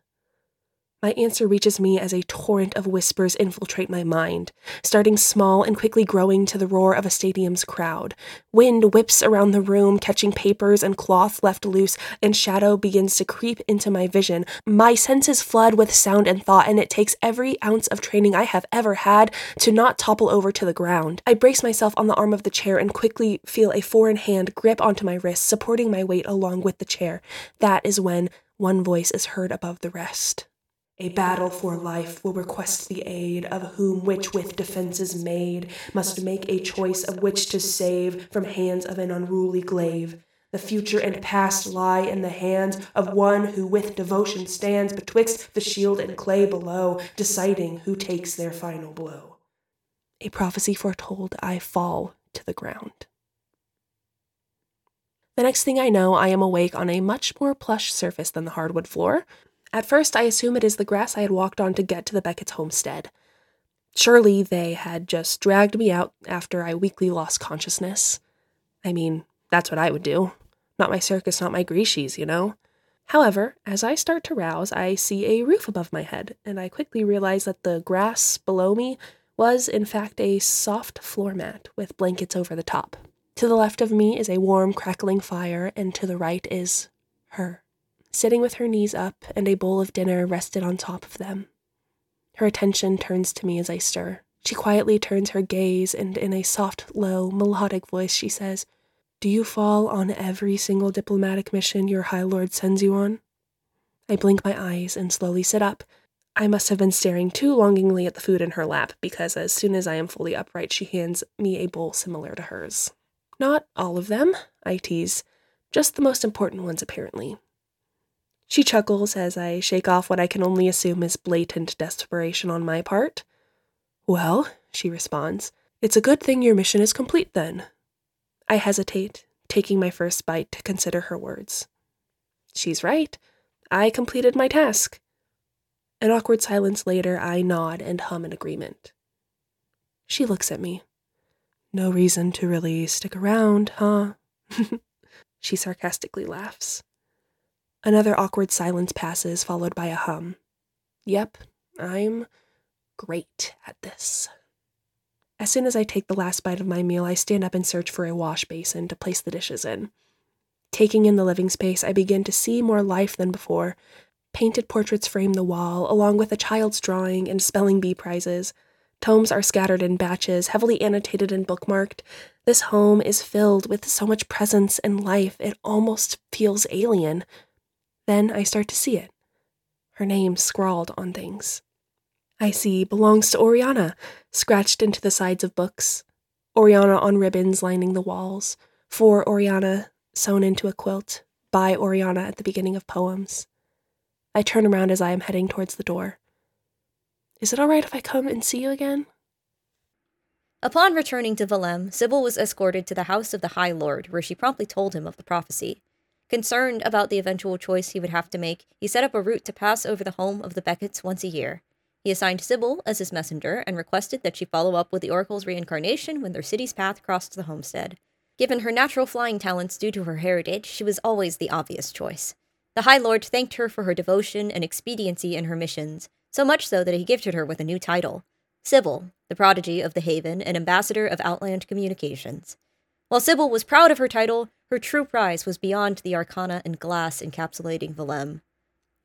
My answer reaches me as a torrent of whispers infiltrate my mind, starting small and quickly growing to the roar of a stadium's crowd. Wind whips around the room, catching papers and cloth left loose, and shadow begins to creep into my vision. My senses flood with sound and thought, and it takes every ounce of training I have ever had to not topple over to the ground. I brace myself on the arm of the chair and quickly feel a foreign hand grip onto my wrist, supporting my weight along with the chair. That is when one voice is heard above the rest. "A battle for life will request the aid of whom which with defenses made must make a choice of which to save from hands of an unruly glaive. The future and past lie in the hands of one who with devotion stands betwixt the shield and clay below, deciding who takes their final blow." A prophecy foretold, I fall to the ground. The next thing I know, I am awake on a much more plush surface than the hardwood floor. At first, I assume it is the grass I had walked on to get to the Beckett's homestead. Surely they had just dragged me out after I weakly lost consciousness. I mean, that's what I would do. Not my circus, not my Grishis, you know? However, as I start to rouse, I see a roof above my head, and I quickly realize that the grass below me was, in fact, a soft floor mat with blankets over the top. To the left of me is a warm, crackling fire, and to the right is her, sitting with her knees up and a bowl of dinner rested on top of them. Her attention turns to me as I stir. She quietly turns her gaze, and in a soft, low, melodic voice she says, "Do you fall on every single diplomatic mission your High Lord sends you on?" I blink my eyes and slowly sit up. I must have been staring too longingly at the food in her lap, because as soon as I am fully upright, she hands me a bowl similar to hers. "Not all of them," I tease. "Just the most important ones, apparently." She chuckles as I shake off what I can only assume is blatant desperation on my part. "Well," she responds, "it's a good thing your mission is complete, then." I hesitate, taking my first bite to consider her words. She's right. I completed my task. An awkward silence later, I nod and hum in agreement. She looks at me. No reason to really stick around, huh? She sarcastically laughs. Another awkward silence passes, followed by a hum. Yep, I'm great at this. As soon as I take the last bite of my meal, I stand up and search for a wash basin to place the dishes in. Taking in the living space, I begin to see more life than before. Painted portraits frame the wall, along with a child's drawing and spelling bee prizes. Tomes are scattered in batches, heavily annotated and bookmarked. This home is filled with so much presence and life, it almost feels alien. Then I start to see it. Her name scrawled on things. I see belongs to Oriana, scratched into the sides of books. Oriana on ribbons lining the walls. For Oriana, sewn into a quilt. By Oriana at the beginning of poems. I turn around as I am heading towards the door. Is it all right if I come and see you again? Upon returning to Valem, Sybil was escorted to the house of the High Lord, where she promptly told him of the prophecy. Concerned about the eventual choice he would have to make, he set up a route to pass over the home of the Becketts once a year. He assigned Sybil as his messenger and requested that she follow up with the Oracle's reincarnation when their city's path crossed the homestead. Given her natural flying talents due to her heritage, she was always the obvious choice. The High Lord thanked her for her devotion and expediency in her missions, so much so that he gifted her with a new title, Sybil, the prodigy of the Haven and ambassador of Outland Communications. While Sybil was proud of her title, her true prize was beyond the arcana and glass encapsulating Valem.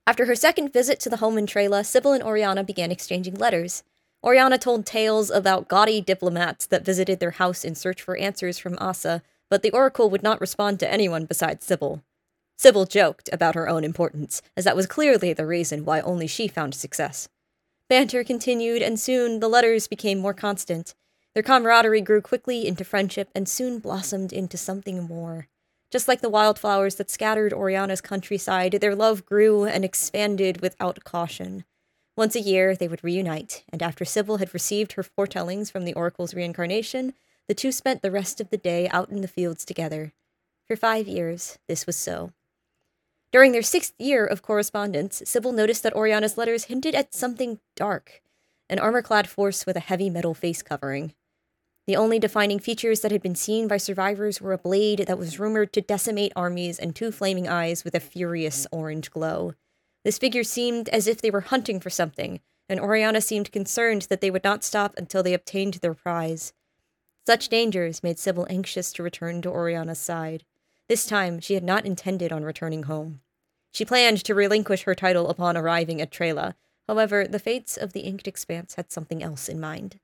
After her second visit to the home in Trela, Sybil and Oriana began exchanging letters. Oriana told tales about gaudy diplomats that visited their house in search for answers from Asa, but the Oracle would not respond to anyone besides Sybil. Sybil joked about her own importance, as that was clearly the reason why only she found success. Banter continued, and soon the letters became more constant. Their camaraderie grew quickly into friendship and soon blossomed into something more. Just like the wildflowers that scattered Oriana's countryside, their love grew and expanded without caution. Once a year, they would reunite, and after Sybil had received her foretellings from the Oracle's reincarnation, the two spent the rest of the day out in the fields together. For 5 years, this was so. During their 6th year of correspondence, Sybil noticed that Oriana's letters hinted at something dark, an armor-clad force with a heavy metal face covering. The only defining features that had been seen by survivors were a blade that was rumored to decimate armies and two flaming eyes with a furious orange glow. This figure seemed as if they were hunting for something, and Oriana seemed concerned that they would not stop until they obtained their prize. Such dangers made Sybil anxious to return to Oriana's side. This time, she had not intended on returning home. She planned to relinquish her title upon arriving at Trela. However, the fates of the Inked Expanse had something else in mind.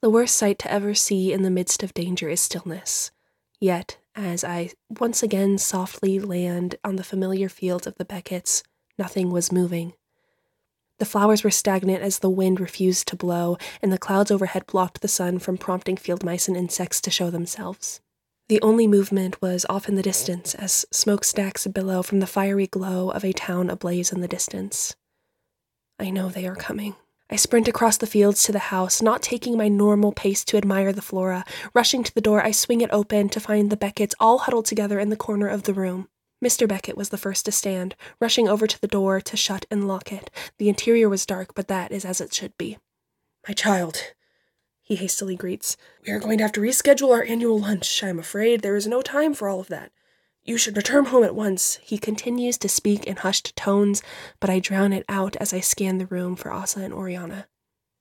The worst sight to ever see in the midst of danger is stillness. Yet, as I once again softly land on the familiar fields of the Becketts, nothing was moving. The flowers were stagnant as the wind refused to blow, and the clouds overhead blocked the sun from prompting field mice and insects to show themselves. The only movement was off in the distance, as smokestacks billow from the fiery glow of a town ablaze in the distance. I know they are coming. I sprint across the fields to the house, not taking my normal pace to admire the flora. Rushing to the door, I swing it open to find the Becketts all huddled together in the corner of the room. Mr. Beckett was the first to stand, rushing over to the door to shut and lock it. The interior was dark, but that is as it should be. "My child," he hastily greets, "we are going to have to reschedule our annual lunch. I am afraid there is no time for all of that. You should return home at once." He continues to speak in hushed tones, but I drown it out as I scan the room for Asa and Oriana.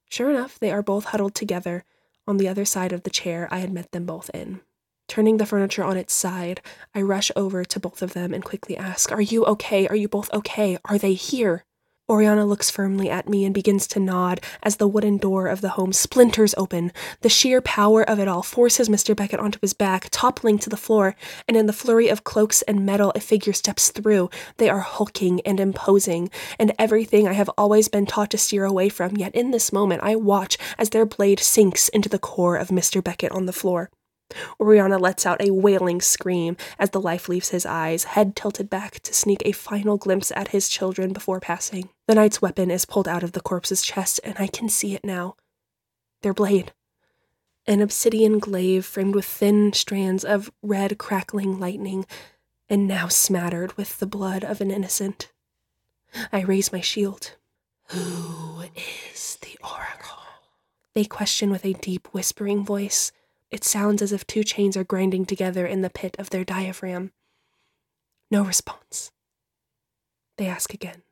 Sure enough, they are both huddled together on the other side of the chair I had met them both in. Turning the furniture on its side, I rush over to both of them and quickly ask, "Are you okay? Are you both okay? Are they here?" Oriana looks firmly at me and begins to nod as the wooden door of the home splinters open. The sheer power of it all forces Mr. Beckett onto his back, toppling to the floor, and in the flurry of cloaks and metal, a figure steps through. They are hulking and imposing, and everything I have always been taught to steer away from, yet in this moment I watch as their blade sinks into the core of Mr. Beckett on the floor. Oriana lets out a wailing scream as the life leaves his eyes, head tilted back to sneak a final glimpse at his children before passing. The knight's weapon is pulled out of the corpse's chest, and I can see it now. Their blade. An obsidian glaive framed with thin strands of red crackling lightning, and now smattered with the blood of an innocent. I raise my shield. "Who is the Oracle?" they question with a deep whispering voice. It sounds as if two chains are grinding together in the pit of their diaphragm. No response. They ask again.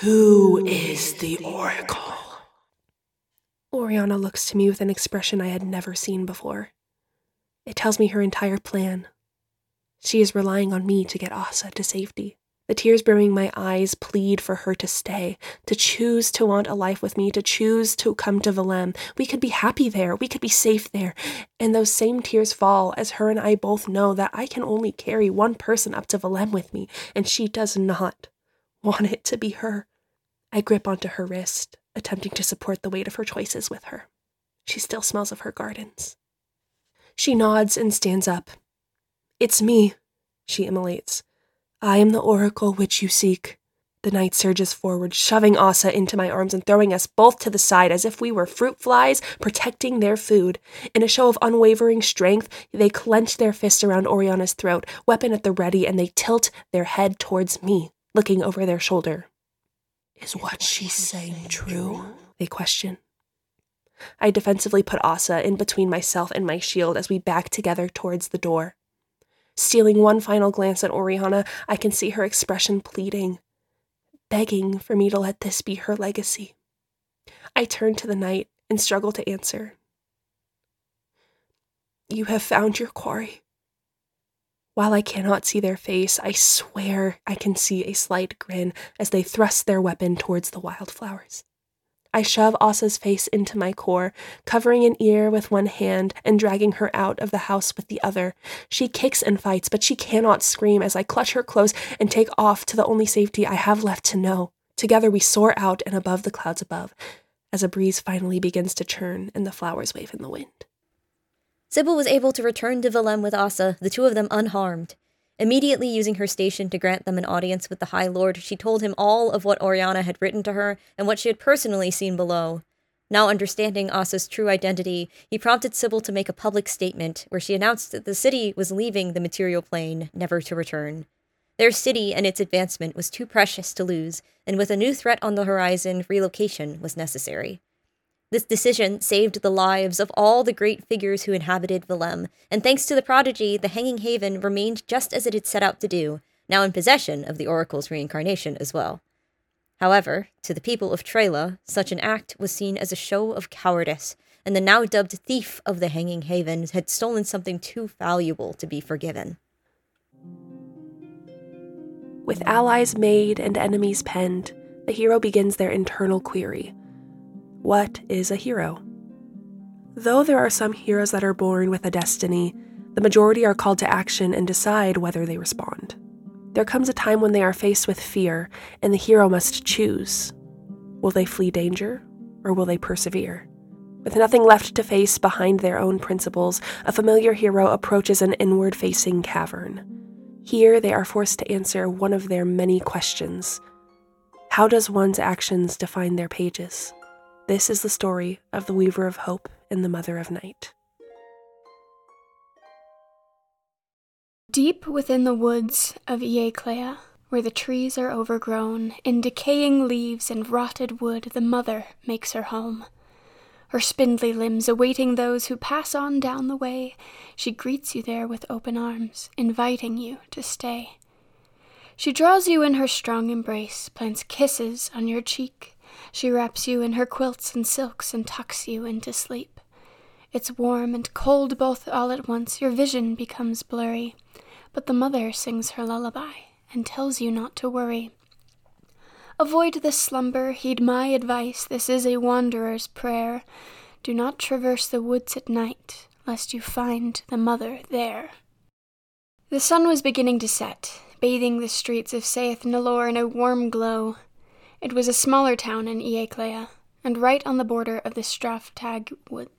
Who is the Oracle? Oriana looks to me with an expression I had never seen before. It tells me her entire plan. She is relying on me to get Asa to safety. The tears brimming my eyes plead for her to stay, to choose to want a life with me, to choose to come to Valem. We could be happy there. We could be safe there. And those same tears fall as her and I both know that I can only carry one person up to Valem with me, and she does not want it to be her. I grip onto her wrist, attempting to support the weight of her choices with her. She still smells of her gardens. She nods and stands up. It's me, she immolates. I am the oracle which you seek. The knight surges forward, shoving Asa into my arms and throwing us both to the side as if we were fruit flies protecting their food. In a show of unwavering strength, they clench their fist around Oriana's throat, weapon at the ready, and they tilt their head towards me, looking over their shoulder. Is what she's saying true? They question. I defensively put Asa in between myself and my shield as we back together towards the door. Stealing one final glance at Oriana, I can see her expression pleading, begging for me to let this be her legacy. I turn to the knight and struggle to answer. You have found your quarry. While I cannot see their face, I swear I can see a slight grin as they thrust their weapon towards the wildflowers. I shove Asa's face into my core, covering an ear with one hand and dragging her out of the house with the other. She kicks and fights, but she cannot scream as I clutch her close and take off to the only safety I have left to know. Together we soar out and above the clouds above, as a breeze finally begins to churn and the flowers wave in the wind. Sybil was able to return to Valem with Asa, the two of them unharmed. Immediately using her station to grant them an audience with the High Lord, she told him all of what Oriana had written to her and what she had personally seen below. Now understanding Asa's true identity, he prompted Sybil to make a public statement where she announced that the city was leaving the material plane, never to return. Their city and its advancement was too precious to lose, and with a new threat on the horizon, relocation was necessary. This decision saved the lives of all the great figures who inhabited Valem, and thanks to the prodigy, the Hanging Haven remained just as it had set out to do, now in possession of the Oracle's reincarnation as well. However, to the people of Trela, such an act was seen as a show of cowardice, and the now dubbed thief of the Hanging Haven had stolen something too valuable to be forgiven. With allies made and enemies penned, the hero begins their internal query. What is a hero? Though there are some heroes that are born with a destiny, the majority are called to action and decide whether they respond. There comes a time when they are faced with fear, and the hero must choose. Will they flee danger, or will they persevere? With nothing left to face behind their own principles, a familiar hero approaches an inward-facing cavern. Here, they are forced to answer one of their many questions. How does one's actions define their pages? This is the story of the Weaver of Hope and the Mother of Night. Deep within the woods of Yeklea, where the trees are overgrown, in decaying leaves and rotted wood, the mother makes her home. Her spindly limbs awaiting those who pass on down the way, she greets you there with open arms, inviting you to stay. She draws you in her strong embrace, plants kisses on your cheek. She wraps you in her quilts and silks and tucks you into sleep. It's warm and cold both all at once. Your vision becomes blurry, but the mother sings her lullaby and tells you not to worry. Avoid this slumber. Heed my advice. This is a wanderer's prayer. Do not traverse the woods at night, lest you find the mother there. The sun was beginning to set, bathing the streets of Sayeth Nalor in a warm glow. It was a smaller town in Yeklea, and right on the border of the Straftag Wood.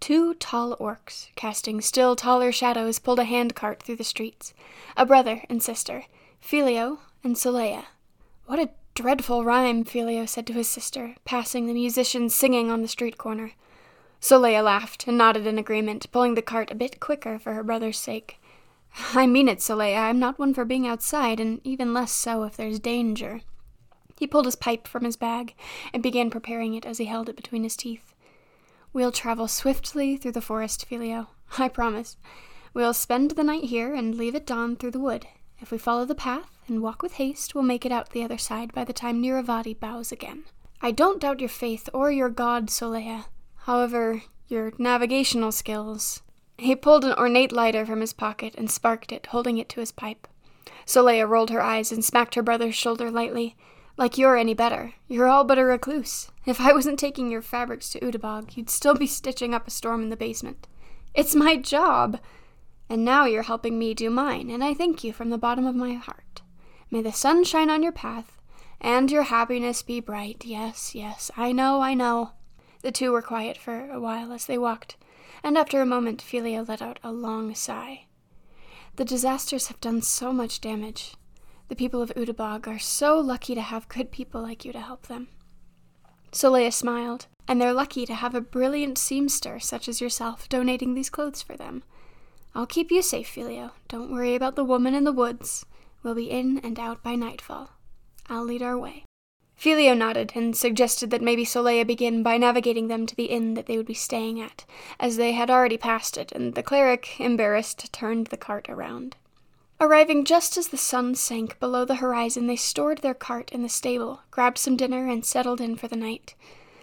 Two tall orcs, casting still taller shadows, pulled a handcart through the streets. A brother and sister, Filio and Soleia. What a dreadful rhyme, Filio said to his sister, passing the musicians singing on the street corner. Soleia laughed and nodded in agreement, pulling the cart a bit quicker for her brother's sake. I mean it, Soleia, I'm not one for being outside, and even less so if there's danger. He pulled his pipe from his bag and began preparing it as he held it between his teeth. "We'll travel swiftly through the forest, Filio. I promise. We'll spend the night here and leave at dawn through the wood. If we follow the path and walk with haste, we'll make it out the other side by the time Niravati bows again. I don't doubt your faith or your god, Soleia. However, your navigational skills..." He pulled an ornate lighter from his pocket and sparked it, holding it to his pipe. Soleia rolled her eyes and smacked her brother's shoulder lightly. "Like you're any better. You're all but a recluse. If I wasn't taking your fabrics to Udabog, you'd still be stitching up a storm in the basement." "It's my job. And now you're helping me do mine, and I thank you from the bottom of my heart. May the sun shine on your path, and your happiness be bright. Yes, yes, I know. The two were quiet for a while as they walked, and after a moment Filio let out a long sigh. "The disasters have done so much damage. The people of Udabog are so lucky to have good people like you to help them." Soleia smiled, "And they're lucky to have a brilliant seamster such as yourself donating these clothes for them. I'll keep you safe, Filio. Don't worry about the woman in the woods. We'll be in and out by nightfall. I'll lead our way." Filio nodded and suggested that maybe Soleia begin by navigating them to the inn that they would be staying at, as they had already passed it, and the cleric, embarrassed, turned the cart around. Arriving just as the sun sank below the horizon, they stored their cart in the stable, grabbed some dinner, and settled in for the night.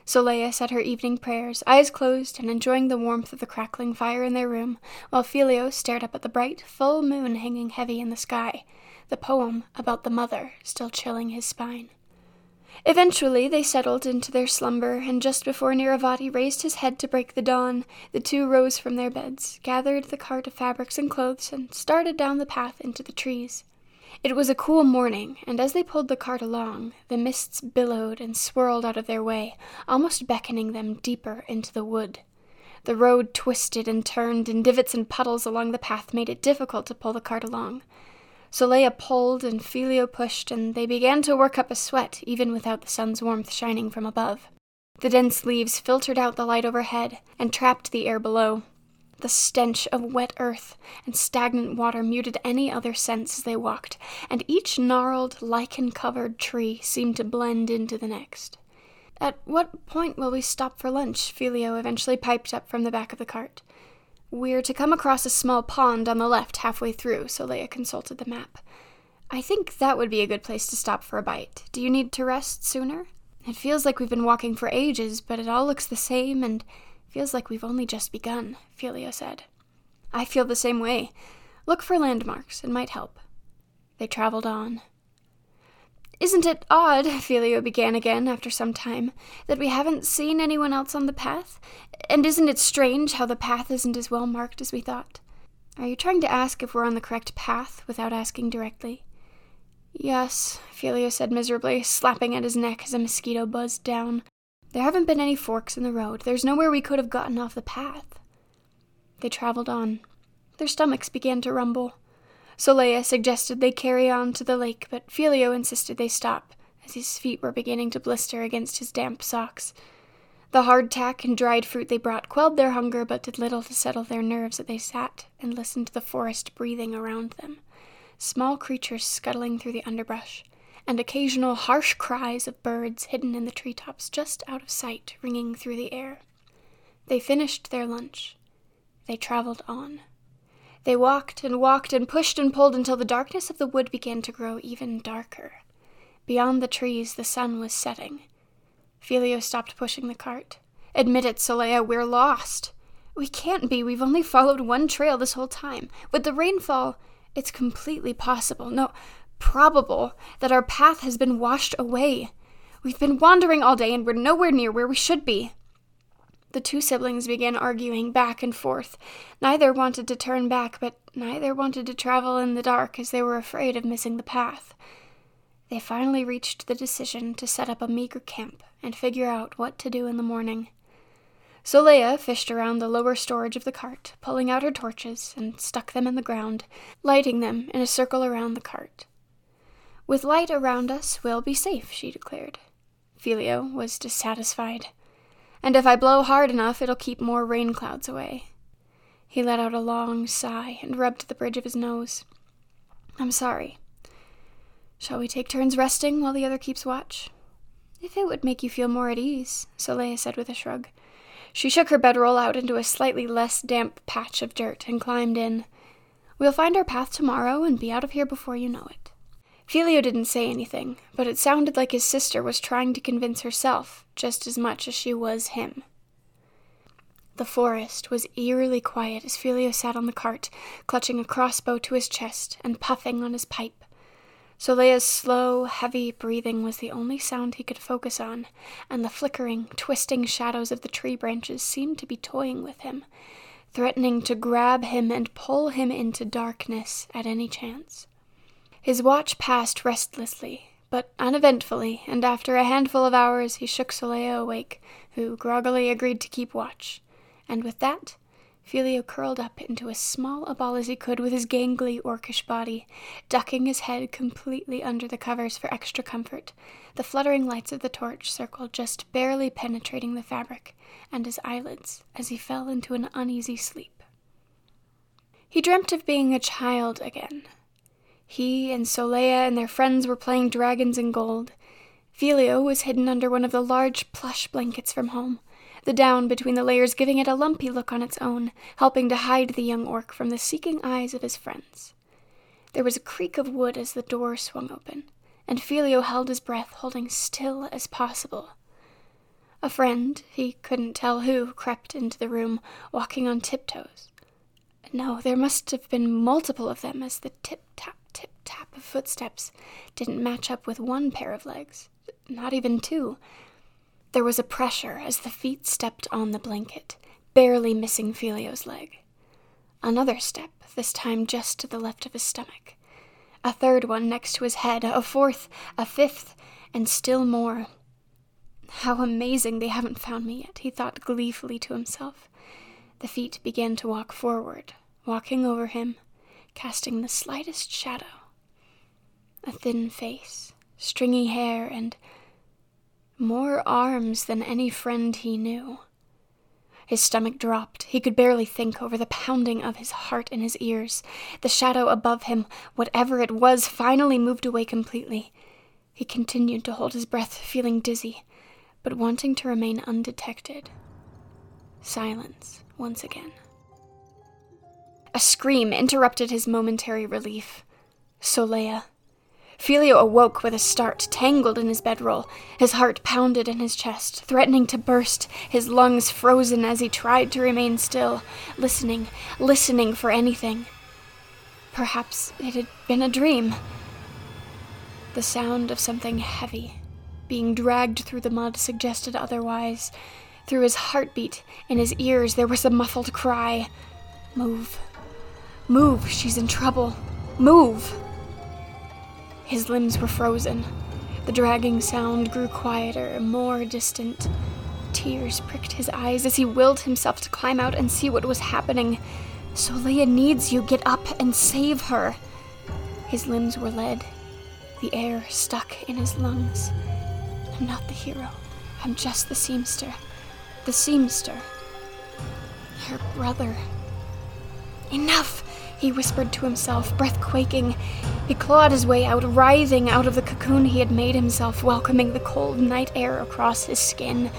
Soleia said her evening prayers, eyes closed and enjoying the warmth of the crackling fire in their room, while Filio stared up at the bright, full moon hanging heavy in the sky, the poem about the mother still chilling his spine. Eventually, they settled into their slumber, and just before Niravati raised his head to break the dawn, the two rose from their beds, gathered the cart of fabrics and clothes, and started down the path into the trees. It was a cool morning, and as they pulled the cart along, the mists billowed and swirled out of their way, almost beckoning them deeper into the wood. The road twisted and turned, and divots and puddles along the path made it difficult to pull the cart along. Soleia pulled and Filio pushed, and they began to work up a sweat, even without the sun's warmth shining from above. The dense leaves filtered out the light overhead and trapped the air below. The stench of wet earth and stagnant water muted any other sense as they walked, and each gnarled, lichen-covered tree seemed to blend into the next. "At what point will we stop for lunch?" Filio eventually piped up from the back of the cart. "We're to come across a small pond on the left halfway through," Soleia consulted the map. "I think that would be a good place to stop for a bite. Do you need to rest sooner? It feels like we've been walking for ages, but it all looks the same, and feels like we've only just begun," Filio said. "I feel the same way. Look for landmarks. It might help." They traveled on. "Isn't it odd," Filio began again after some time, "that we haven't seen anyone else on the path? And isn't it strange how the path isn't as well marked as we thought? Are you trying to ask if we're on the correct path without asking directly?" "Yes," Filio said miserably, slapping at his neck as a mosquito buzzed down. "There haven't been any forks in the road. There's nowhere we could have gotten off the path." They traveled on. Their stomachs began to rumble. Soleia suggested they carry on to the lake, but Filio insisted they stop, as his feet were beginning to blister against his damp socks. The hardtack and dried fruit they brought quelled their hunger, but did little to settle their nerves as they sat and listened to the forest breathing around them, small creatures scuttling through the underbrush, and occasional harsh cries of birds hidden in the treetops just out of sight ringing through the air. They finished their lunch. They traveled on. They walked and walked and pushed and pulled until the darkness of the wood began to grow even darker. Beyond the trees, the sun was setting. Filio stopped pushing the cart. "Admit it, Soleia, we're lost." "We can't be. We've only followed one trail this whole time. With the rainfall, it's completely possible, no, probable, that our path has been washed away. We've been wandering all day and we're nowhere near where we should be." The two siblings began arguing back and forth. Neither wanted to turn back, but neither wanted to travel in the dark as they were afraid of missing the path. They finally reached the decision to set up a meager camp and figure out what to do in the morning. Soleia fished around the lower storage of the cart, pulling out her torches and stuck them in the ground, lighting them in a circle around the cart. "With light around us, we'll be safe," she declared. Filio was dissatisfied. "And if I blow hard enough, it'll keep more rain clouds away." He let out a long sigh and rubbed the bridge of his nose. "I'm sorry." Shall we take turns resting while the other keeps watch? If it would make you feel more at ease, Soleia said with a shrug. She shook her bedroll out into a slightly less damp patch of dirt and climbed in. We'll find our path tomorrow and be out of here before you know it. Filio didn't say anything, but it sounded like his sister was trying to convince herself just as much as she was him. The forest was eerily quiet as Filio sat on the cart, clutching a crossbow to his chest and puffing on his pipe. Soleia's slow, heavy breathing was the only sound he could focus on, and the flickering, twisting shadows of the tree branches seemed to be toying with him, threatening to grab him and pull him into darkness at any chance. His watch passed restlessly, but uneventfully, and after a handful of hours he shook Soleia awake, who groggily agreed to keep watch. And with that, Filio curled up into as small a ball as he could with his gangly, orcish body, ducking his head completely under the covers for extra comfort, the fluttering lights of the torch circle just barely penetrating the fabric, and his eyelids as he fell into an uneasy sleep. He dreamt of being a child again. He and Soleia and their friends were playing dragons and gold. Filio was hidden under one of the large plush blankets from home, the down between the layers giving it a lumpy look on its own, helping to hide the young orc from the seeking eyes of his friends. There was a creak of wood as the door swung open, and Filio held his breath, holding still as possible. A friend, he couldn't tell who, crept into the room, walking on tiptoes. No, there must have been multiple of them, as the tip-tap, tip-tap of footsteps didn't match up with one pair of legs, not even two. There was a pressure as the feet stepped on the blanket, barely missing Filio's leg. Another step, this time just to the left of his stomach. A third one next to his head, a fourth, a fifth, and still more. How amazing they haven't found me yet, he thought gleefully to himself. The feet began to walk forward, walking over him, casting the slightest shadow. A thin face, stringy hair, and more arms than any friend he knew. His stomach dropped. He could barely think over the pounding of his heart in his ears. The shadow above him, whatever it was, finally moved away completely. He continued to hold his breath, feeling dizzy, but wanting to remain undetected. Silence once again. A scream interrupted his momentary relief. Soleia. Filio awoke with a start, tangled in his bedroll. His heart pounded in his chest, threatening to burst, his lungs frozen as he tried to remain still, listening for anything. Perhaps it had been a dream. The sound of something heavy being dragged through the mud suggested otherwise. Through his heartbeat, in his ears, there was a muffled cry. Move. Move, she's in trouble. Move! His limbs were frozen. The dragging sound grew quieter, more distant. Tears pricked his eyes as he willed himself to climb out and see what was happening. Soleia needs you. Get up and save her. His limbs were lead. The air stuck in his lungs. I'm not the hero. I'm just the seamster. The seamster. Her brother. Enough! He whispered to himself, breath quaking. He clawed his way out, writhing out of the cocoon he had made himself, welcoming the cold night air across his skin.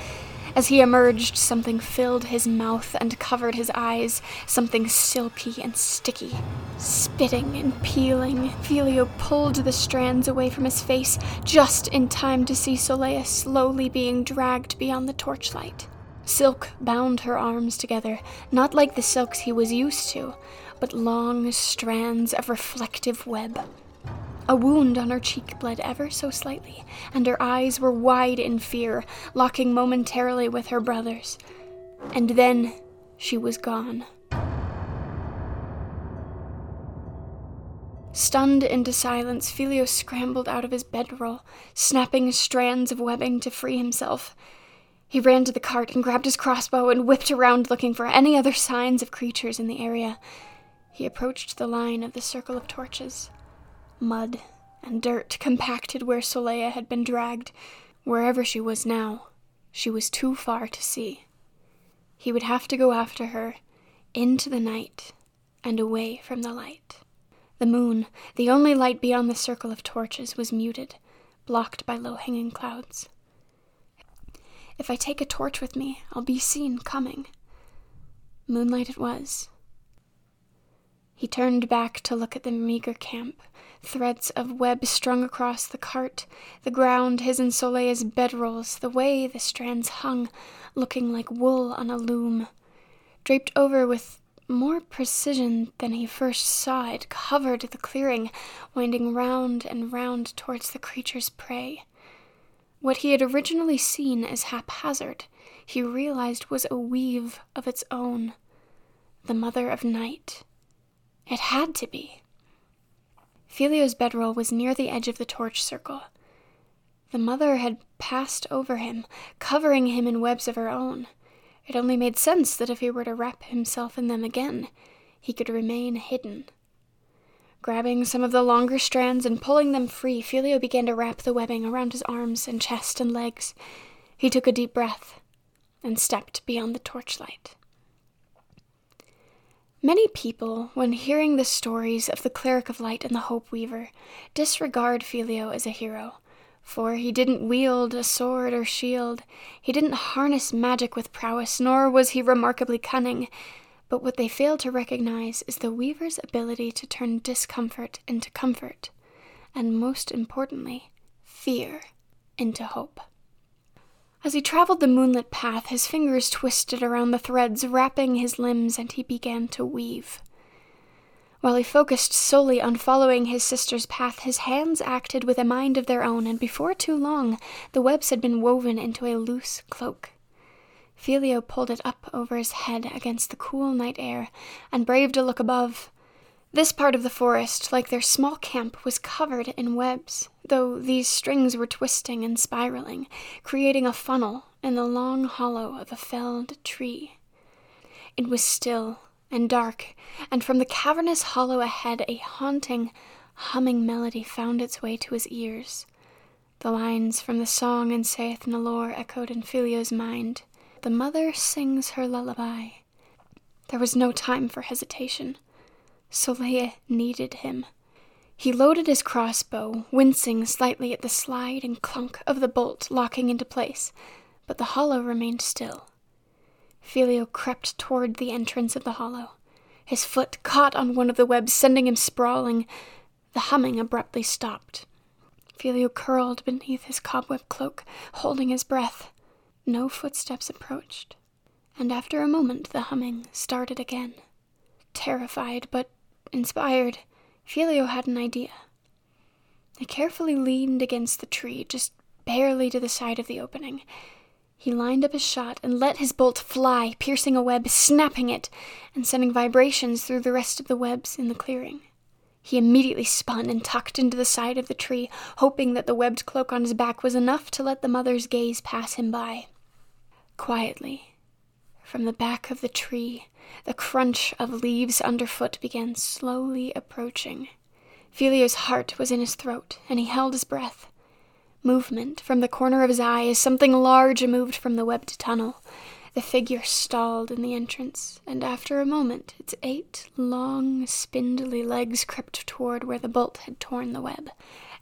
As he emerged, something filled his mouth and covered his eyes, something silky and sticky. Spitting and peeling, Filio pulled the strands away from his face, just in time to see Soleia slowly being dragged beyond the torchlight. Silk bound her arms together, not like the silks he was used to, but long strands of reflective web. A wound on her cheek bled ever so slightly, and her eyes were wide in fear, locking momentarily with her brother's. And then she was gone. Stunned into silence, Filio scrambled out of his bedroll, snapping strands of webbing to free himself. He ran to the cart and grabbed his crossbow and whipped around looking for any other signs of creatures in the area. He approached the line of the circle of torches. Mud and dirt compacted where Soleia had been dragged. Wherever she was now, she was too far to see. He would have to go after her, into the night, and away from the light. The moon, the only light beyond the circle of torches, was muted, blocked by low-hanging clouds. If I take a torch with me, I'll be seen coming. Moonlight it was. He turned back to look at the meager camp, threads of web strung across the cart, the ground, his and Soleia's bedrolls, the way the strands hung, looking like wool on a loom, draped over with more precision than he first saw it, covered the clearing, winding round and round towards the creature's prey. What he had originally seen as haphazard, he realized was a weave of its own. The Mother of Night. It had to be. Filio's bedroll was near the edge of the torch circle. The Mother had passed over him, covering him in webs of her own. It only made sense that if he were to wrap himself in them again, he could remain hidden. Grabbing some of the longer strands and pulling them free, Filio began to wrap the webbing around his arms and chest and legs. He took a deep breath and stepped beyond the torchlight. Many people, when hearing the stories of the Cleric of Light and the Hope Weaver, disregard Filio as a hero, for he didn't wield a sword or shield, he didn't harness magic with prowess, nor was he remarkably cunning, but what they fail to recognize is the Weaver's ability to turn discomfort into comfort, and most importantly, fear into hope. As he traveled the moonlit path, his fingers twisted around the threads, wrapping his limbs, and he began to weave. While he focused solely on following his sister's path, his hands acted with a mind of their own, and before too long, the webs had been woven into a loose cloak. Filio pulled it up over his head against the cool night air, and braved a look above. This part of the forest, like their small camp, was covered in webs, though these strings were twisting and spiraling, creating a funnel in the long hollow of a felled tree. It was still and dark, and from the cavernous hollow ahead a haunting, humming melody found its way to his ears. The lines from the song in Sayeth Nalor echoed in Filio's mind. The mother sings her lullaby. There was no time for hesitation. Soleil needed him. He loaded his crossbow, wincing slightly at the slide and clunk of the bolt locking into place, but the hollow remained still. Filio crept toward the entrance of the hollow. His foot caught on one of the webs, sending him sprawling. The humming abruptly stopped. Filio curled beneath his cobweb cloak, holding his breath. No footsteps approached, and after a moment the humming started again. Terrified but inspired, Filio had an idea. He carefully leaned against the tree, just barely to the side of the opening. He lined up his shot and let his bolt fly, piercing a web, snapping it, and sending vibrations through the rest of the webs in the clearing. He immediately spun and tucked into the side of the tree, hoping that the webbed cloak on his back was enough to let the mother's gaze pass him by. Quietly, from the back of the tree, the crunch of leaves underfoot began slowly approaching. Filio's heart was in his throat, and he held his breath. Movement from the corner of his eye as something large moved from the webbed tunnel. The figure stalled in the entrance, and after a moment, its 8 long, spindly legs crept toward where the bolt had torn the web.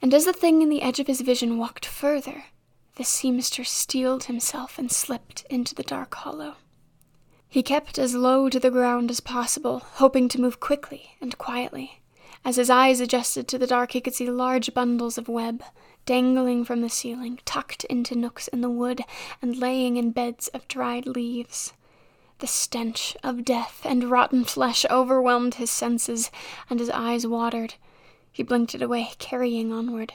And as the thing in the edge of his vision walked further, the seamster steeled himself and slipped into the dark hollow. He kept as low to the ground as possible, hoping to move quickly and quietly. As his eyes adjusted to the dark, he could see large bundles of web, dangling from the ceiling, tucked into nooks in the wood, and laying in beds of dried leaves. The stench of death and rotten flesh overwhelmed his senses, and his eyes watered. He blinked it away, carrying onward.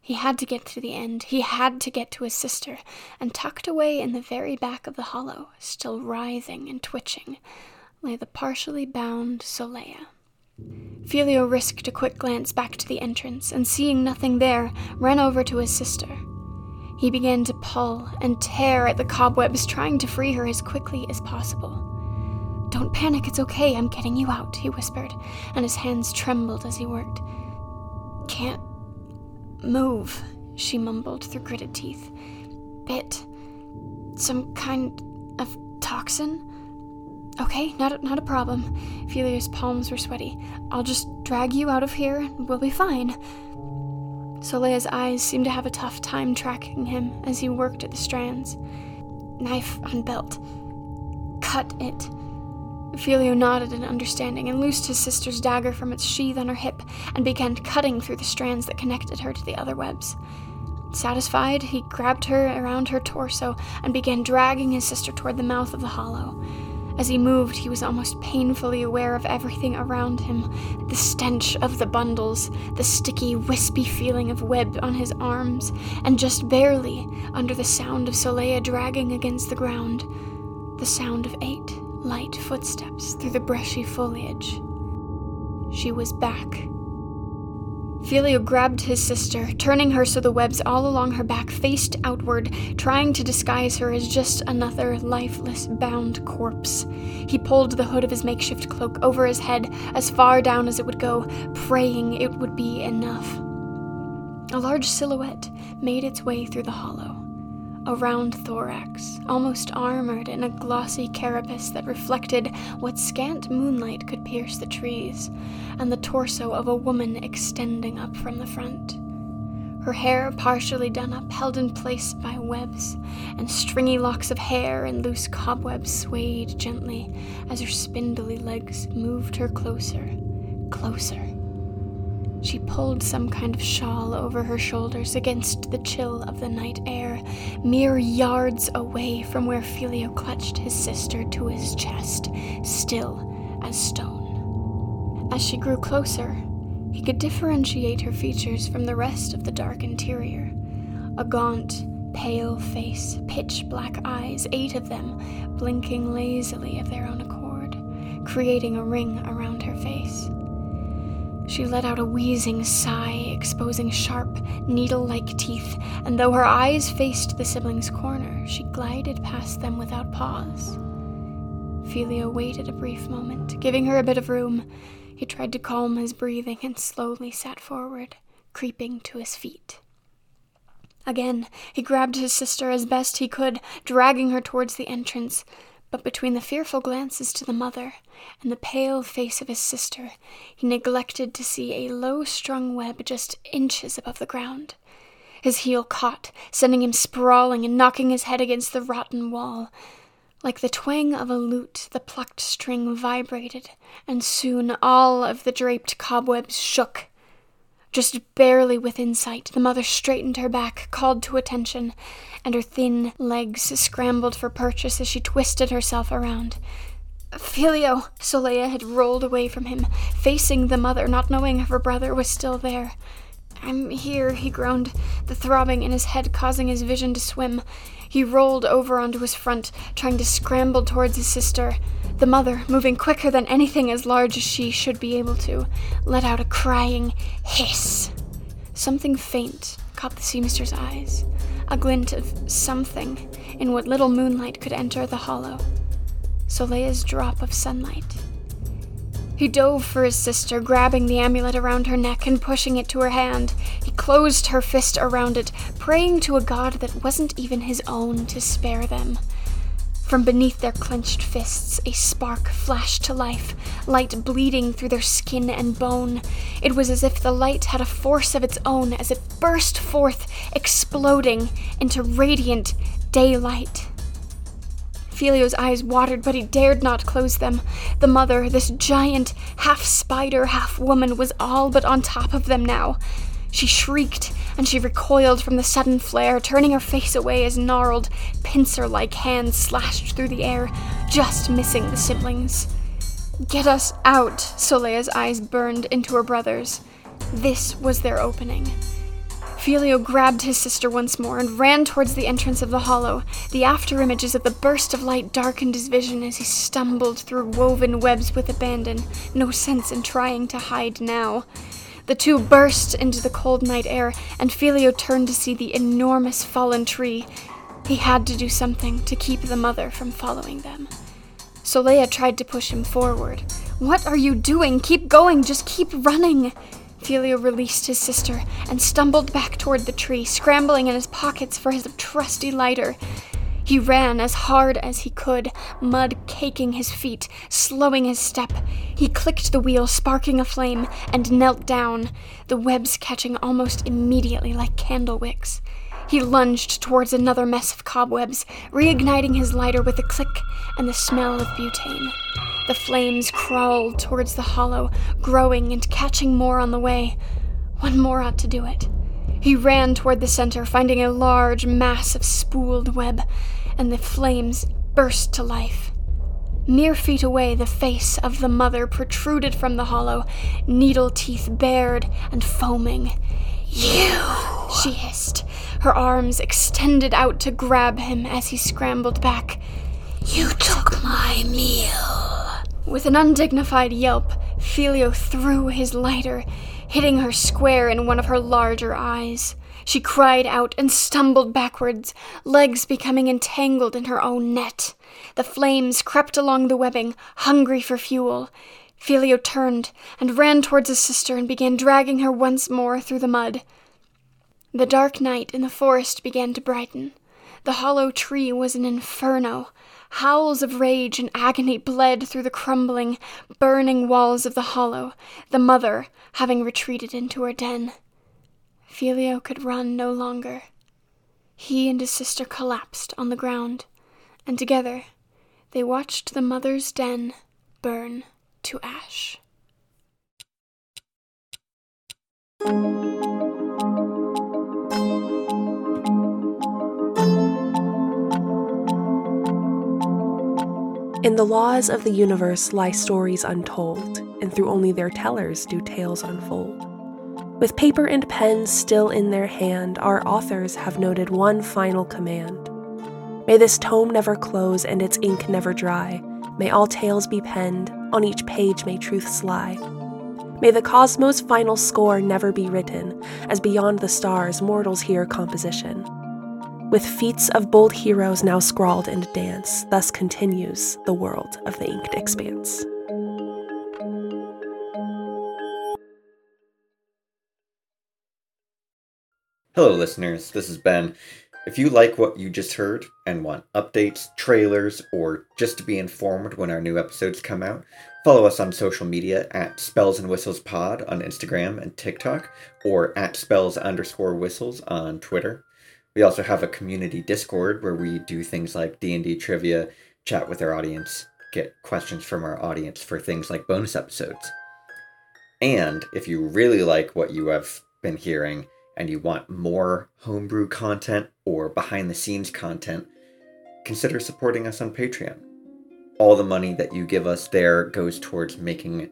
He had to get to the end. He had to get to his sister, and tucked away in the very back of the hollow, still writhing and twitching, lay the partially bound Soleia. Filio risked a quick glance back to the entrance, and seeing nothing there, ran over to his sister. He began to pull and tear at the cobwebs, trying to free her as quickly as possible. "Don't panic, it's okay, I'm getting you out," he whispered, and his hands trembled as he worked. "Can't move," she mumbled through gritted teeth. "Bit. Some kind of toxin? Okay, not a problem. Filio's palms were sweaty. I'll just drag you out of here and we'll be fine. Soleia's eyes seemed to have a tough time tracking him as he worked at the strands. Knife on belt. Cut it. Filio nodded in understanding and loosed his sister's dagger from its sheath on her hip and began cutting through the strands that connected her to the other webs. Satisfied, he grabbed her around her torso and began dragging his sister toward the mouth of the hollow. As he moved, he was almost painfully aware of everything around him. The stench of the bundles, the sticky, wispy feeling of web on his arms, and just barely, under the sound of Soleia dragging against the ground, the sound of 8 light footsteps through the brushy foliage. She was back. Filio grabbed his sister, turning her so the webs all along her back faced outward, trying to disguise her as just another lifeless, bound corpse. He pulled the hood of his makeshift cloak over his head as far down as it would go, praying it would be enough. A large silhouette made its way through the hollow. A round thorax, almost armored in a glossy carapace that reflected what scant moonlight could pierce the trees, and the torso of a woman extending up from the front. Her hair partially done up, held in place by webs, and stringy locks of hair and loose cobwebs swayed gently as her spindly legs moved her closer, closer. She pulled some kind of shawl over her shoulders against the chill of the night air, mere yards away from where Filio clutched his sister to his chest, still as stone. As she grew closer, he could differentiate her features from the rest of the dark interior. A gaunt, pale face, pitch-black eyes, 8 of them, blinking lazily of their own accord, creating a ring around her face. She let out a wheezing sigh, exposing sharp, needle-like teeth, and though her eyes faced the siblings' corner, she glided past them without pause. Filio waited a brief moment, giving her a bit of room. He tried to calm his breathing and slowly sat forward, creeping to his feet. Again, he grabbed his sister as best he could, dragging her towards the entrance. But between the fearful glances to the mother and the pale face of his sister, he neglected to see a low-strung web just inches above the ground. His heel caught, sending him sprawling and knocking his head against the rotten wall. Like the twang of a lute, the plucked string vibrated, and soon all of the draped cobwebs shook. Just barely within sight, the mother straightened her back, called to attention, and her thin legs scrambled for purchase as she twisted herself around. Filio! Soleia had rolled away from him, facing the mother, not knowing if her brother was still there. I'm here, he groaned, the throbbing in his head causing his vision to swim. He rolled over onto his front, trying to scramble towards his sister. The mother, moving quicker than anything as large as she should be able to, let out a crying hiss. Something faint caught the seamster's eyes, a glint of something in what little moonlight could enter the hollow. Soleia's drop of sunlight. He dove for his sister, grabbing the amulet around her neck and pushing it to her hand. He closed her fist around it, praying to a god that wasn't even his own to spare them. From beneath their clenched fists, a spark flashed to life, light bleeding through their skin and bone. It was as if the light had a force of its own as it burst forth, exploding into radiant daylight. Filio's eyes watered, but he dared not close them. The mother, this giant, half-spider, half-woman, was all but on top of them now. She shrieked, and she recoiled from the sudden flare, turning her face away as gnarled, pincer-like hands slashed through the air, just missing the siblings. Get us out, Soleia's eyes burned into her brother's. This was their opening. Filio grabbed his sister once more and ran towards the entrance of the hollow. The afterimages of the burst of light darkened his vision as he stumbled through woven webs with abandon, no sense in trying to hide now. The two burst into the cold night air, and Filio turned to see the enormous fallen tree. He had to do something to keep the mother from following them. Soleia tried to push him forward. What are you doing? Keep going, just keep running! Filio released his sister and stumbled back toward the tree, scrambling in his pockets for his trusty lighter. He ran as hard as he could, mud caking his feet, slowing his step. He clicked the wheel, sparking a flame, and knelt down, the webs catching almost immediately like candle wicks. He lunged towards another mess of cobwebs, reigniting his lighter with a click and the smell of butane. The flames crawled towards the hollow, growing and catching more on the way. One more ought to do it. He ran toward the center, finding a large mass of spooled web, and the flames burst to life. Mere feet away, the face of the mother protruded from the hollow, needle teeth bared and foaming. "You!" she hissed, her arms extended out to grab him as he scrambled back. "You took my meal!" With an undignified yelp, Filio threw his lighter, hitting her square in one of her larger eyes. She cried out and stumbled backwards, legs becoming entangled in her own net. The flames crept along the webbing, hungry for fuel. Filio turned and ran towards his sister and began dragging her once more through the mud. The dark night in the forest began to brighten. The hollow tree was an inferno. Howls of rage and agony bled through the crumbling, burning walls of the hollow, the mother having retreated into her den. Filio could run no longer. He and his sister collapsed on the ground, and together they watched the mother's den burn to ash. In the laws of the universe lie stories untold, and through only their tellers do tales unfold. With paper and pen still in their hand, our authors have noted one final command. May this tome never close and its ink never dry. May all tales be penned, on each page may truths lie. May the cosmos' final score never be written, as beyond the stars mortals hear composition. With feats of bold heroes now scrawled and danced, thus continues the world of the Inked Expanse. Hello listeners, this is Ben. If you like what you just heard and want updates, trailers, or just to be informed when our new episodes come out, follow us on social media at Spells and Whistles Pod on Instagram and TikTok, or at Spells_Whistles on Twitter. We also have a community Discord where we do things like D&D trivia, chat with our audience, get questions from our audience for things like bonus episodes. And if you really like what you have been hearing and you want more homebrew content or behind-the-scenes content, consider supporting us on Patreon. All the money that you give us there goes towards making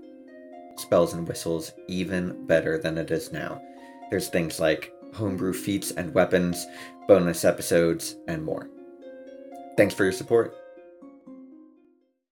Spells and Whistles even better than it is now. There's things like homebrew feats and weapons, bonus episodes, and more. Thanks for your support.